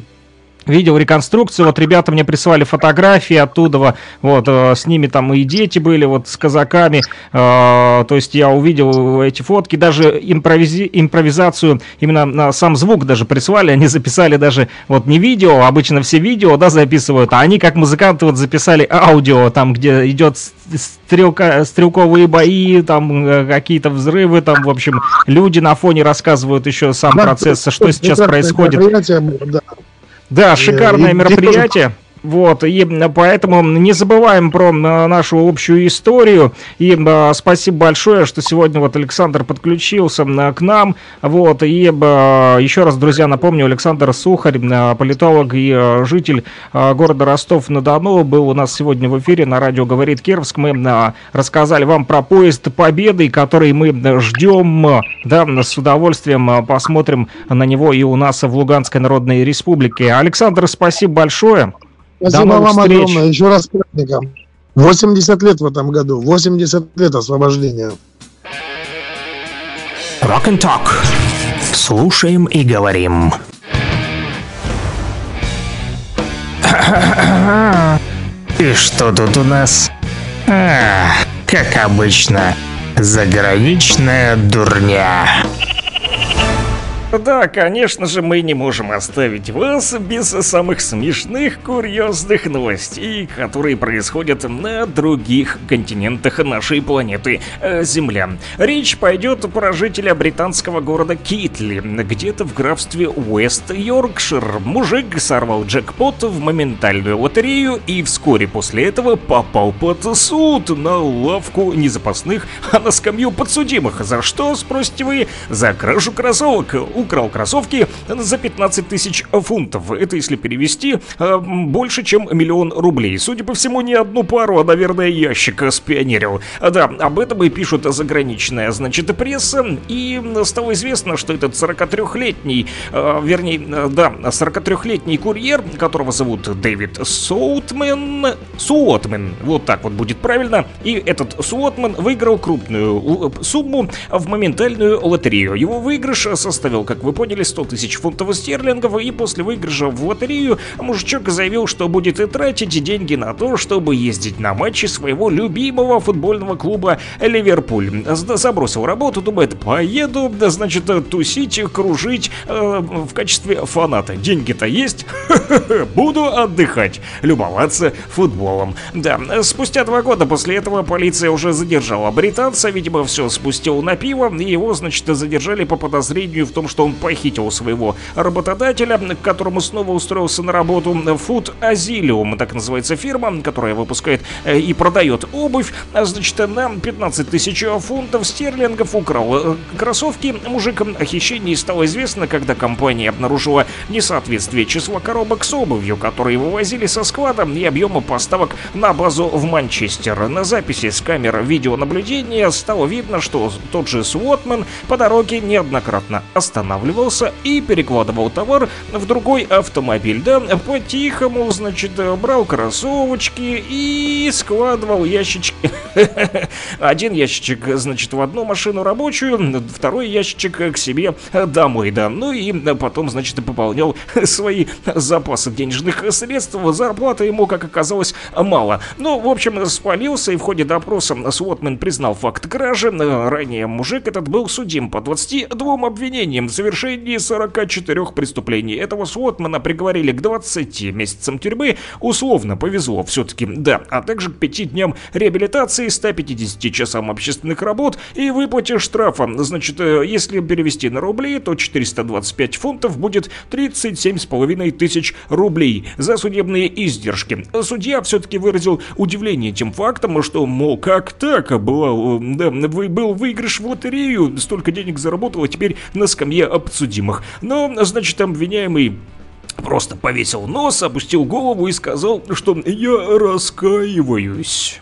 Видел реконструкцию, вот ребята мне присылали фотографии оттуда, вот, э, с ними там и дети были, вот, с казаками, э, то есть я увидел эти фотки, даже импровизи, импровизацию, именно на сам звук даже прислали, они записали даже, вот, не видео, обычно все видео, да, записывают, а они, как музыканты, вот, записали аудио, там, где идет стрелка, стрелковые бои, там, какие-то взрывы, там, в общем, люди на фоне рассказывают еще сам процесс, что сейчас происходит. Да, шикарное мероприятие. Вот, и поэтому не забываем про нашу общую историю. И а, спасибо большое, что сегодня вот Александр подключился к нам. Вот, и а, еще раз, друзья, напомню, Александр Сухарь, политолог и житель а, города Ростов-на-Дону, был у нас сегодня в эфире на радио «Говорит Кировск». Мы а, рассказали вам про поезд Победы, который мы ждем, да, с удовольствием посмотрим на него и у нас в Луганской Народной Республике. Александр, спасибо большое. Спасибо вам огромное. Еще раз с праздником. восемьдесят лет в этом году. восемьдесят лет освобождения. Rock and Talk. Слушаем и говорим. И что тут у нас? А, как обычно, заграничная дурня. Да, конечно же, мы не можем оставить вас без самых смешных, курьезных новостей, которые происходят на других континентах нашей планеты Земля. Речь пойдет про жителя британского города Китли, где-то в графстве Уэст-Йоркшир. Мужик сорвал джекпот в моментальную лотерею и вскоре после этого попал под суд на лавку не запасных, а на скамью подсудимых. За что, спросите вы? За кражу кроссовок. Украл кроссовки за пятнадцать тысяч фунтов. Это если перевести больше, чем миллион рублей. Судя по всему, не одну пару, а, наверное, ящика спионерил. Да, об этом и пишут заграничная, значит, пресса. И стало известно, что этот сорокатрёхлетний, вернее, да, сорокатрёхлетний курьер, которого зовут Дэвид Суотман, Суотман, вот так вот будет правильно, и этот Суотман выиграл крупную сумму в моментальную лотерею. Его выигрыш составил, как вы поняли, сто тысяч фунтов стерлингов, и после выигрыша в лотерею мужичок заявил, что будет и тратить деньги на то, чтобы ездить на матчи своего любимого футбольного клуба Ливерпуль. Забросил работу, думает, поеду, да, значит, тусить, кружить э, в качестве фаната. Деньги-то есть, буду отдыхать, любоваться футболом. Да, спустя два года после этого полиция уже задержала британца, видимо, все спустил на пиво, и его, значит, задержали по подозрению в том, что он похитил своего работодателя, к которому снова устроился на работу. Food Asylum, так называется фирма, которая выпускает и продает обувь, значит, на пятнадцать тысяч фунтов стерлингов украл кроссовки мужикам. О хищении стало известно, когда компания обнаружила несоответствие числа коробок с обувью, которые вывозили со склада, и объема поставок на базу в Манчестер. На записи с камер видеонаблюдения стало видно, что тот же Суотман по дороге неоднократно останавливался и перекладывал товар в другой автомобиль. Да, по-тихому, значит, брал кроссовочки и складывал ящички. Один ящичек, значит, в одну машину рабочую, второй ящичек к себе домой, да. Ну и потом, значит, пополнял свои запасы денежных средств. Зарплата ему, как оказалось, мало. Ну, в общем, спалился, и в ходе допроса Суотман признал факт кражи. Ранее мужик этот был судим по двадцати двум обвинениям в совершении сорока четырёх преступлений. Этого Суотмана приговорили к двадцати месяцам тюрьмы. Условно повезло все-таки, да. А также к пяти дням реабилитации, ста пятидесяти часам общественных работ и выплате штрафа. Значит, если перевести на рубли, то четыреста двадцать пять фунтов будет тридцать семь с половиной тысяч рублей за судебные издержки. Судья все-таки выразил удивление тем фактом, что, мол, как так? Была, да, был выигрыш в лотерею, столько денег заработал, а теперь на скамье подсудимых. Но, значит, обвиняемый просто повесил нос, опустил голову и сказал, что «я раскаиваюсь».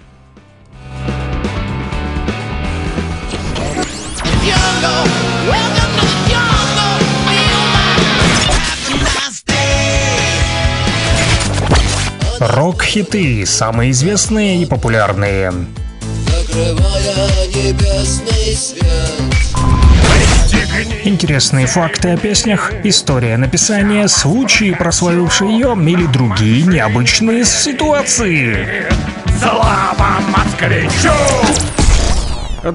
Рок-хиты, самые известные и популярные. Интересные факты о песнях, история написания, случаи, прославившие ее, или другие необычные ситуации. Слава москвичу!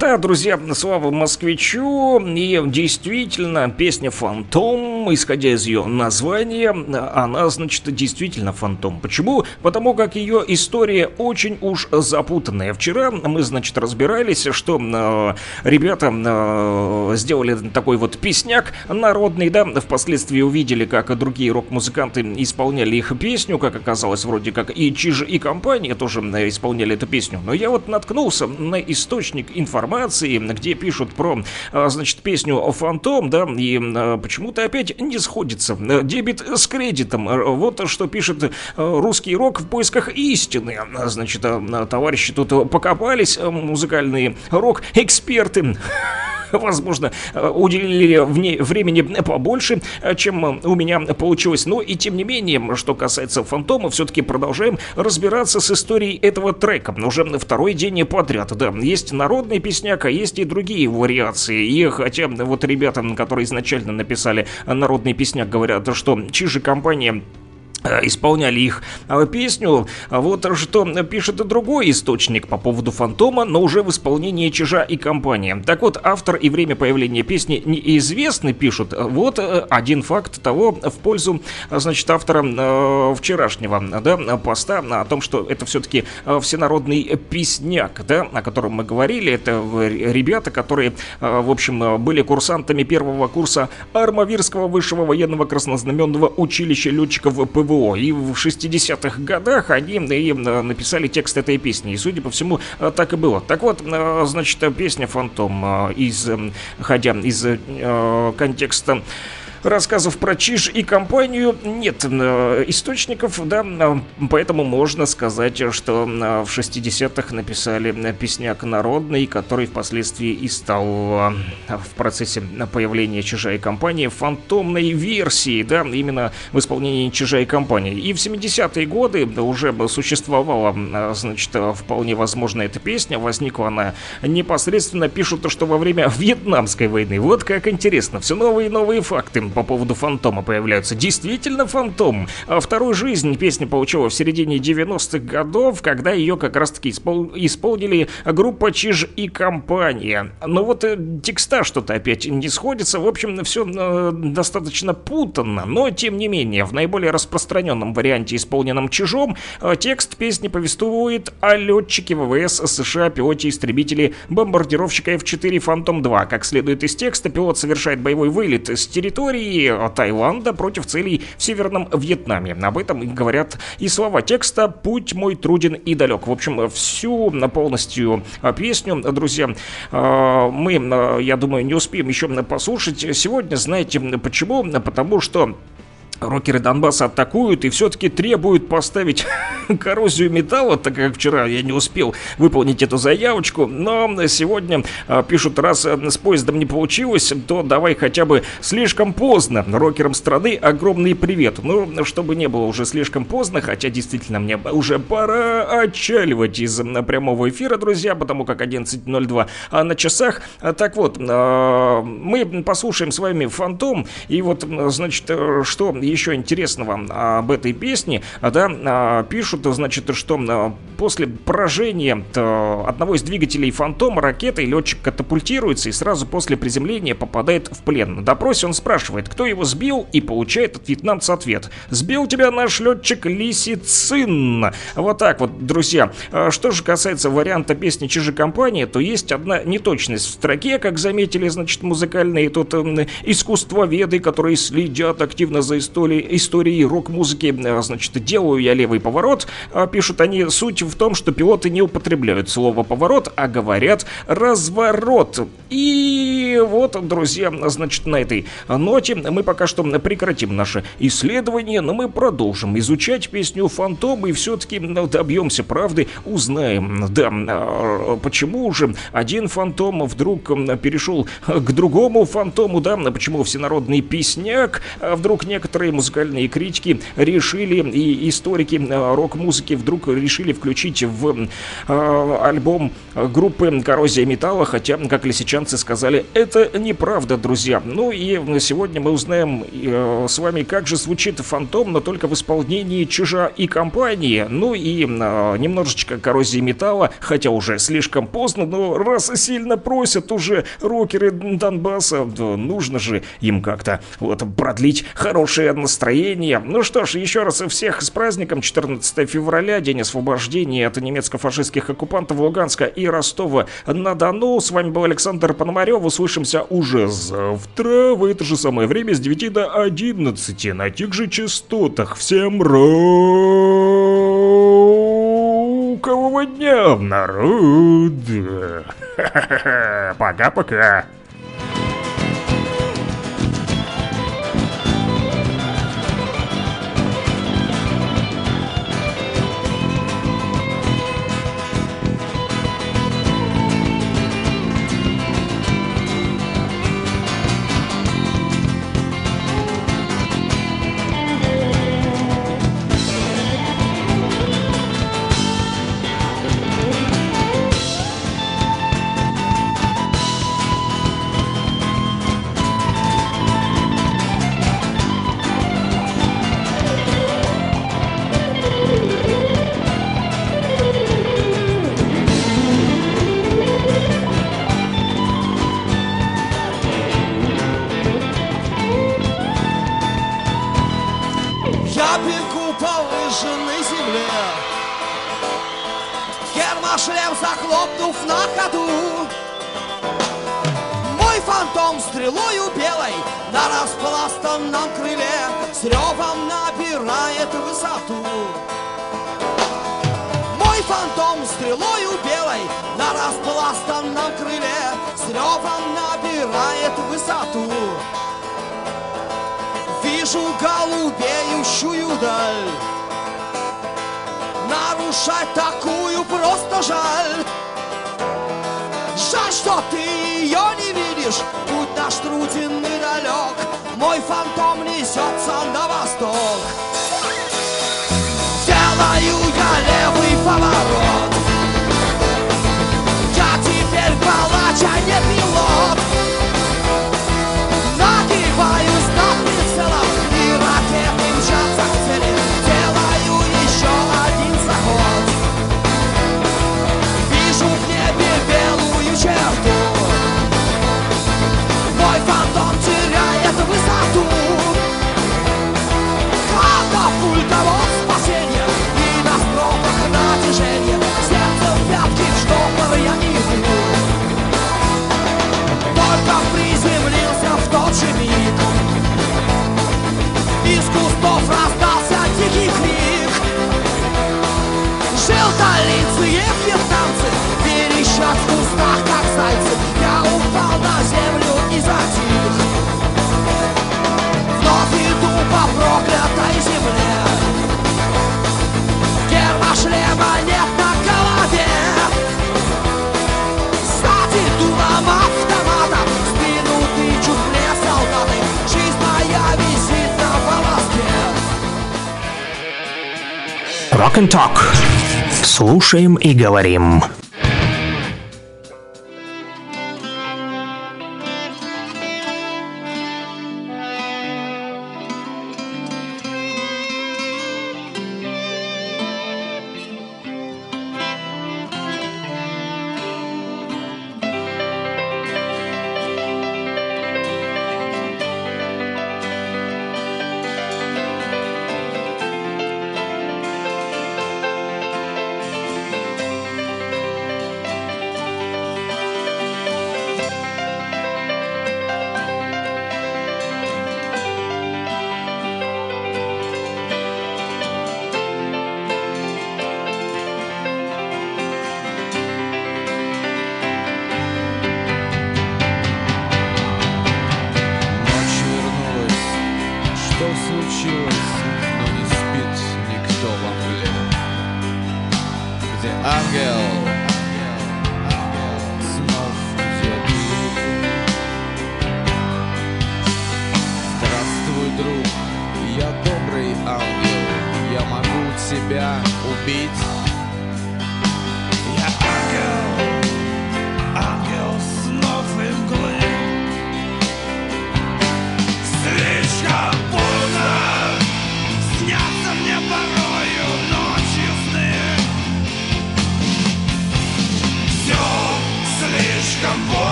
Да, друзья, слава москвичу, и действительно, песня «Фантом», исходя из ее названия, она, значит, действительно «Фантом». Почему? Потому как ее история очень уж запутанная. Вчера мы, значит, разбирались, что э, ребята э, сделали такой вот песняк народный, да, впоследствии увидели, как другие рок-музыканты исполняли их песню, как оказалось, вроде как и Чиж, и компания тоже исполняли эту песню, но я вот наткнулся на источник информации, информации, где пишут про, значит, песню «Фантом», да, и почему-то опять не сходится дебет с кредитом. Вот что пишет русский рок в поисках истины. Значит, товарищи тут покопались, музыкальные рок-эксперты. Возможно, уделили вне времени побольше, чем у меня получилось. Но и тем не менее, что касается «Фантома», все-таки продолжаем разбираться с историей этого трека. Уже второй день подряд, да. Есть народный песняк, а есть и другие вариации. И хотя вот ребята, которые изначально написали народный песняк, говорят, что «Чиж» и компания исполняли их песню. Вот что пишет и другой источник по поводу «Фантома», но уже в исполнении Чижа и компании. Так вот, автор и время появления песни неизвестны, пишут. Вот один факт того в пользу, значит, автора вчерашнего, да, поста о том, что это все-таки всенародный песняк, да, о котором мы говорили. Это ребята, которые, в общем, были курсантами первого курса Армавирского высшего военного краснознаменного училища летчиков ПВО. И в шестидесятых годах они написали текст этой песни. И, судя по всему, так и было. Так вот, значит, песня «Фантом», исходя из контекста рассказов про Чиж и компанию, нет источников, да, поэтому можно сказать, что в шестидесятых написали песняк народный, который впоследствии и стал в процессе появления Чижа и компании фантомной версии, да, именно в исполнении Чижа и компании. И в семидесятые годы уже существовала, значит, вполне возможно эта песня, возникла она непосредственно, пишут, что во время Вьетнамской войны. Вот как интересно, все новые и новые факты по поводу «Фантома» появляются. Действительно, «Фантом». Вторую жизнь песня получила в середине девяностых годов, когда ее как раз-таки испол- исполнили группа «Чиж и компания». Но вот текста что-то опять не сходится. В общем, все э, достаточно путанно. Но, тем не менее, в наиболее распространенном варианте, исполненном Чижом, э, текст песни повествует о летчике ВВС США, пилоте истребителей бомбардировщика эф четыре «Фантом-два». Как следует из текста, пилот совершает боевой вылет с территории Таиланда против целей в Северном Вьетнаме. Об этом говорят и слова текста «Путь мой труден и далек». В общем, всю полностью песню, друзья, мы, я думаю, не успеем еще послушать сегодня. Знаете почему? Потому что рокеры Донбасса атакуют и все-таки требуют поставить «Коррозию металла», так как вчера я не успел выполнить эту заявочку. Но сегодня пишут, раз с поездом не получилось, то давай хотя бы слишком поздно. Рокерам страны огромный привет. Ну, чтобы не было уже слишком поздно, хотя действительно мне уже пора отчаливать из прямого эфира, друзья, потому как одиннадцать ноль два на часах. Так вот, мы послушаем с вами «Фантом». И вот, значит, что еще интересного об этой песне, да, пишут, значит, что после поражения одного из двигателей «Фантома» ракетой летчик катапультируется и сразу после приземления попадает в плен. На допросе он спрашивает, кто его сбил, и получает от вьетнамца ответ: «Сбил тебя наш летчик Лисицин». Вот так вот, друзья. Что же касается варианта песни «Чижи компании», то есть одна неточность в строке, как заметили, значит, музыкальные тут искусствоведы, которые следят активно за историей рок-музыки. Значит, делаю я левый поворот, пишут они. Суть в том, что пилоты не употребляют слово «поворот», а говорят «разворот». И вот, друзья, значит, на этой ноте мы пока что прекратим наше исследование, но мы продолжим изучать песню «Фантом» и все-таки добьемся правды, узнаем, да, почему же один фантом вдруг перешел к другому фантому, да, почему всенародный песняк вдруг некоторые музыкальные критики решили, и историки рок-музыки вдруг решили включить в э, альбом группы «Коррозия металла», хотя, как лисичанцы сказали, это неправда, друзья. Ну и сегодня мы узнаем э, с вами, как же звучит «Фантом», но только в исполнении «Чижа и компании». Ну и э, немножечко «Коррозии металла», хотя уже слишком поздно, но раз сильно просят уже рокеры Донбасса, да, нужно же им как-то вот продлить хорошее настроение. Ну что ж, еще раз всех с праздником. четырнадцатое февраля, день освобождения от немецко-фашистских оккупантов Луганска и Ростова-на-Дону. С вами был Александр Пономарёв. Услышимся уже завтра в это же самое время с девяти до одиннадцати на тех же частотах. Всем рокового дня, народ! Пока-пока! но шлем захлопнув на ходу. Мой фантом стрелою белой на распластанном крыле с ревом набирает высоту. Мой фантом стрелою белой на распластанном крыле с ревом набирает высоту. Вижу голубеющую даль, нарушать такую просто жаль. Жаль, что ты ее не видишь, путь наш труден и далек. Мой фантом несется на восток. Делаю я левый поворот, я теперь палач, а не пилот. Нагибаюсь над прицелом и ракеты мчатся к цели. Делаю еще один заход, вижу в небе белую черту. Мой фантом теряет высоту, катапульта вот спасенье и на стропах натяжение. Сердце в пятки, в штопор я иду, только приземлился в тот же миг. Из кустов раздался дикий крик. Желтолицые вьетнамцы верещат в кустах, как зайцы. Я упал на землю и затих. Вновь иду по проклятой земле, герба шлема нет на голове. Сзади дулом автомата в спину тычут мне солдаты. Жизнь моя висит. Rock and Talk. Слушаем и говорим.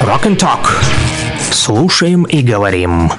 Rock and Talk. Слушаем и говорим.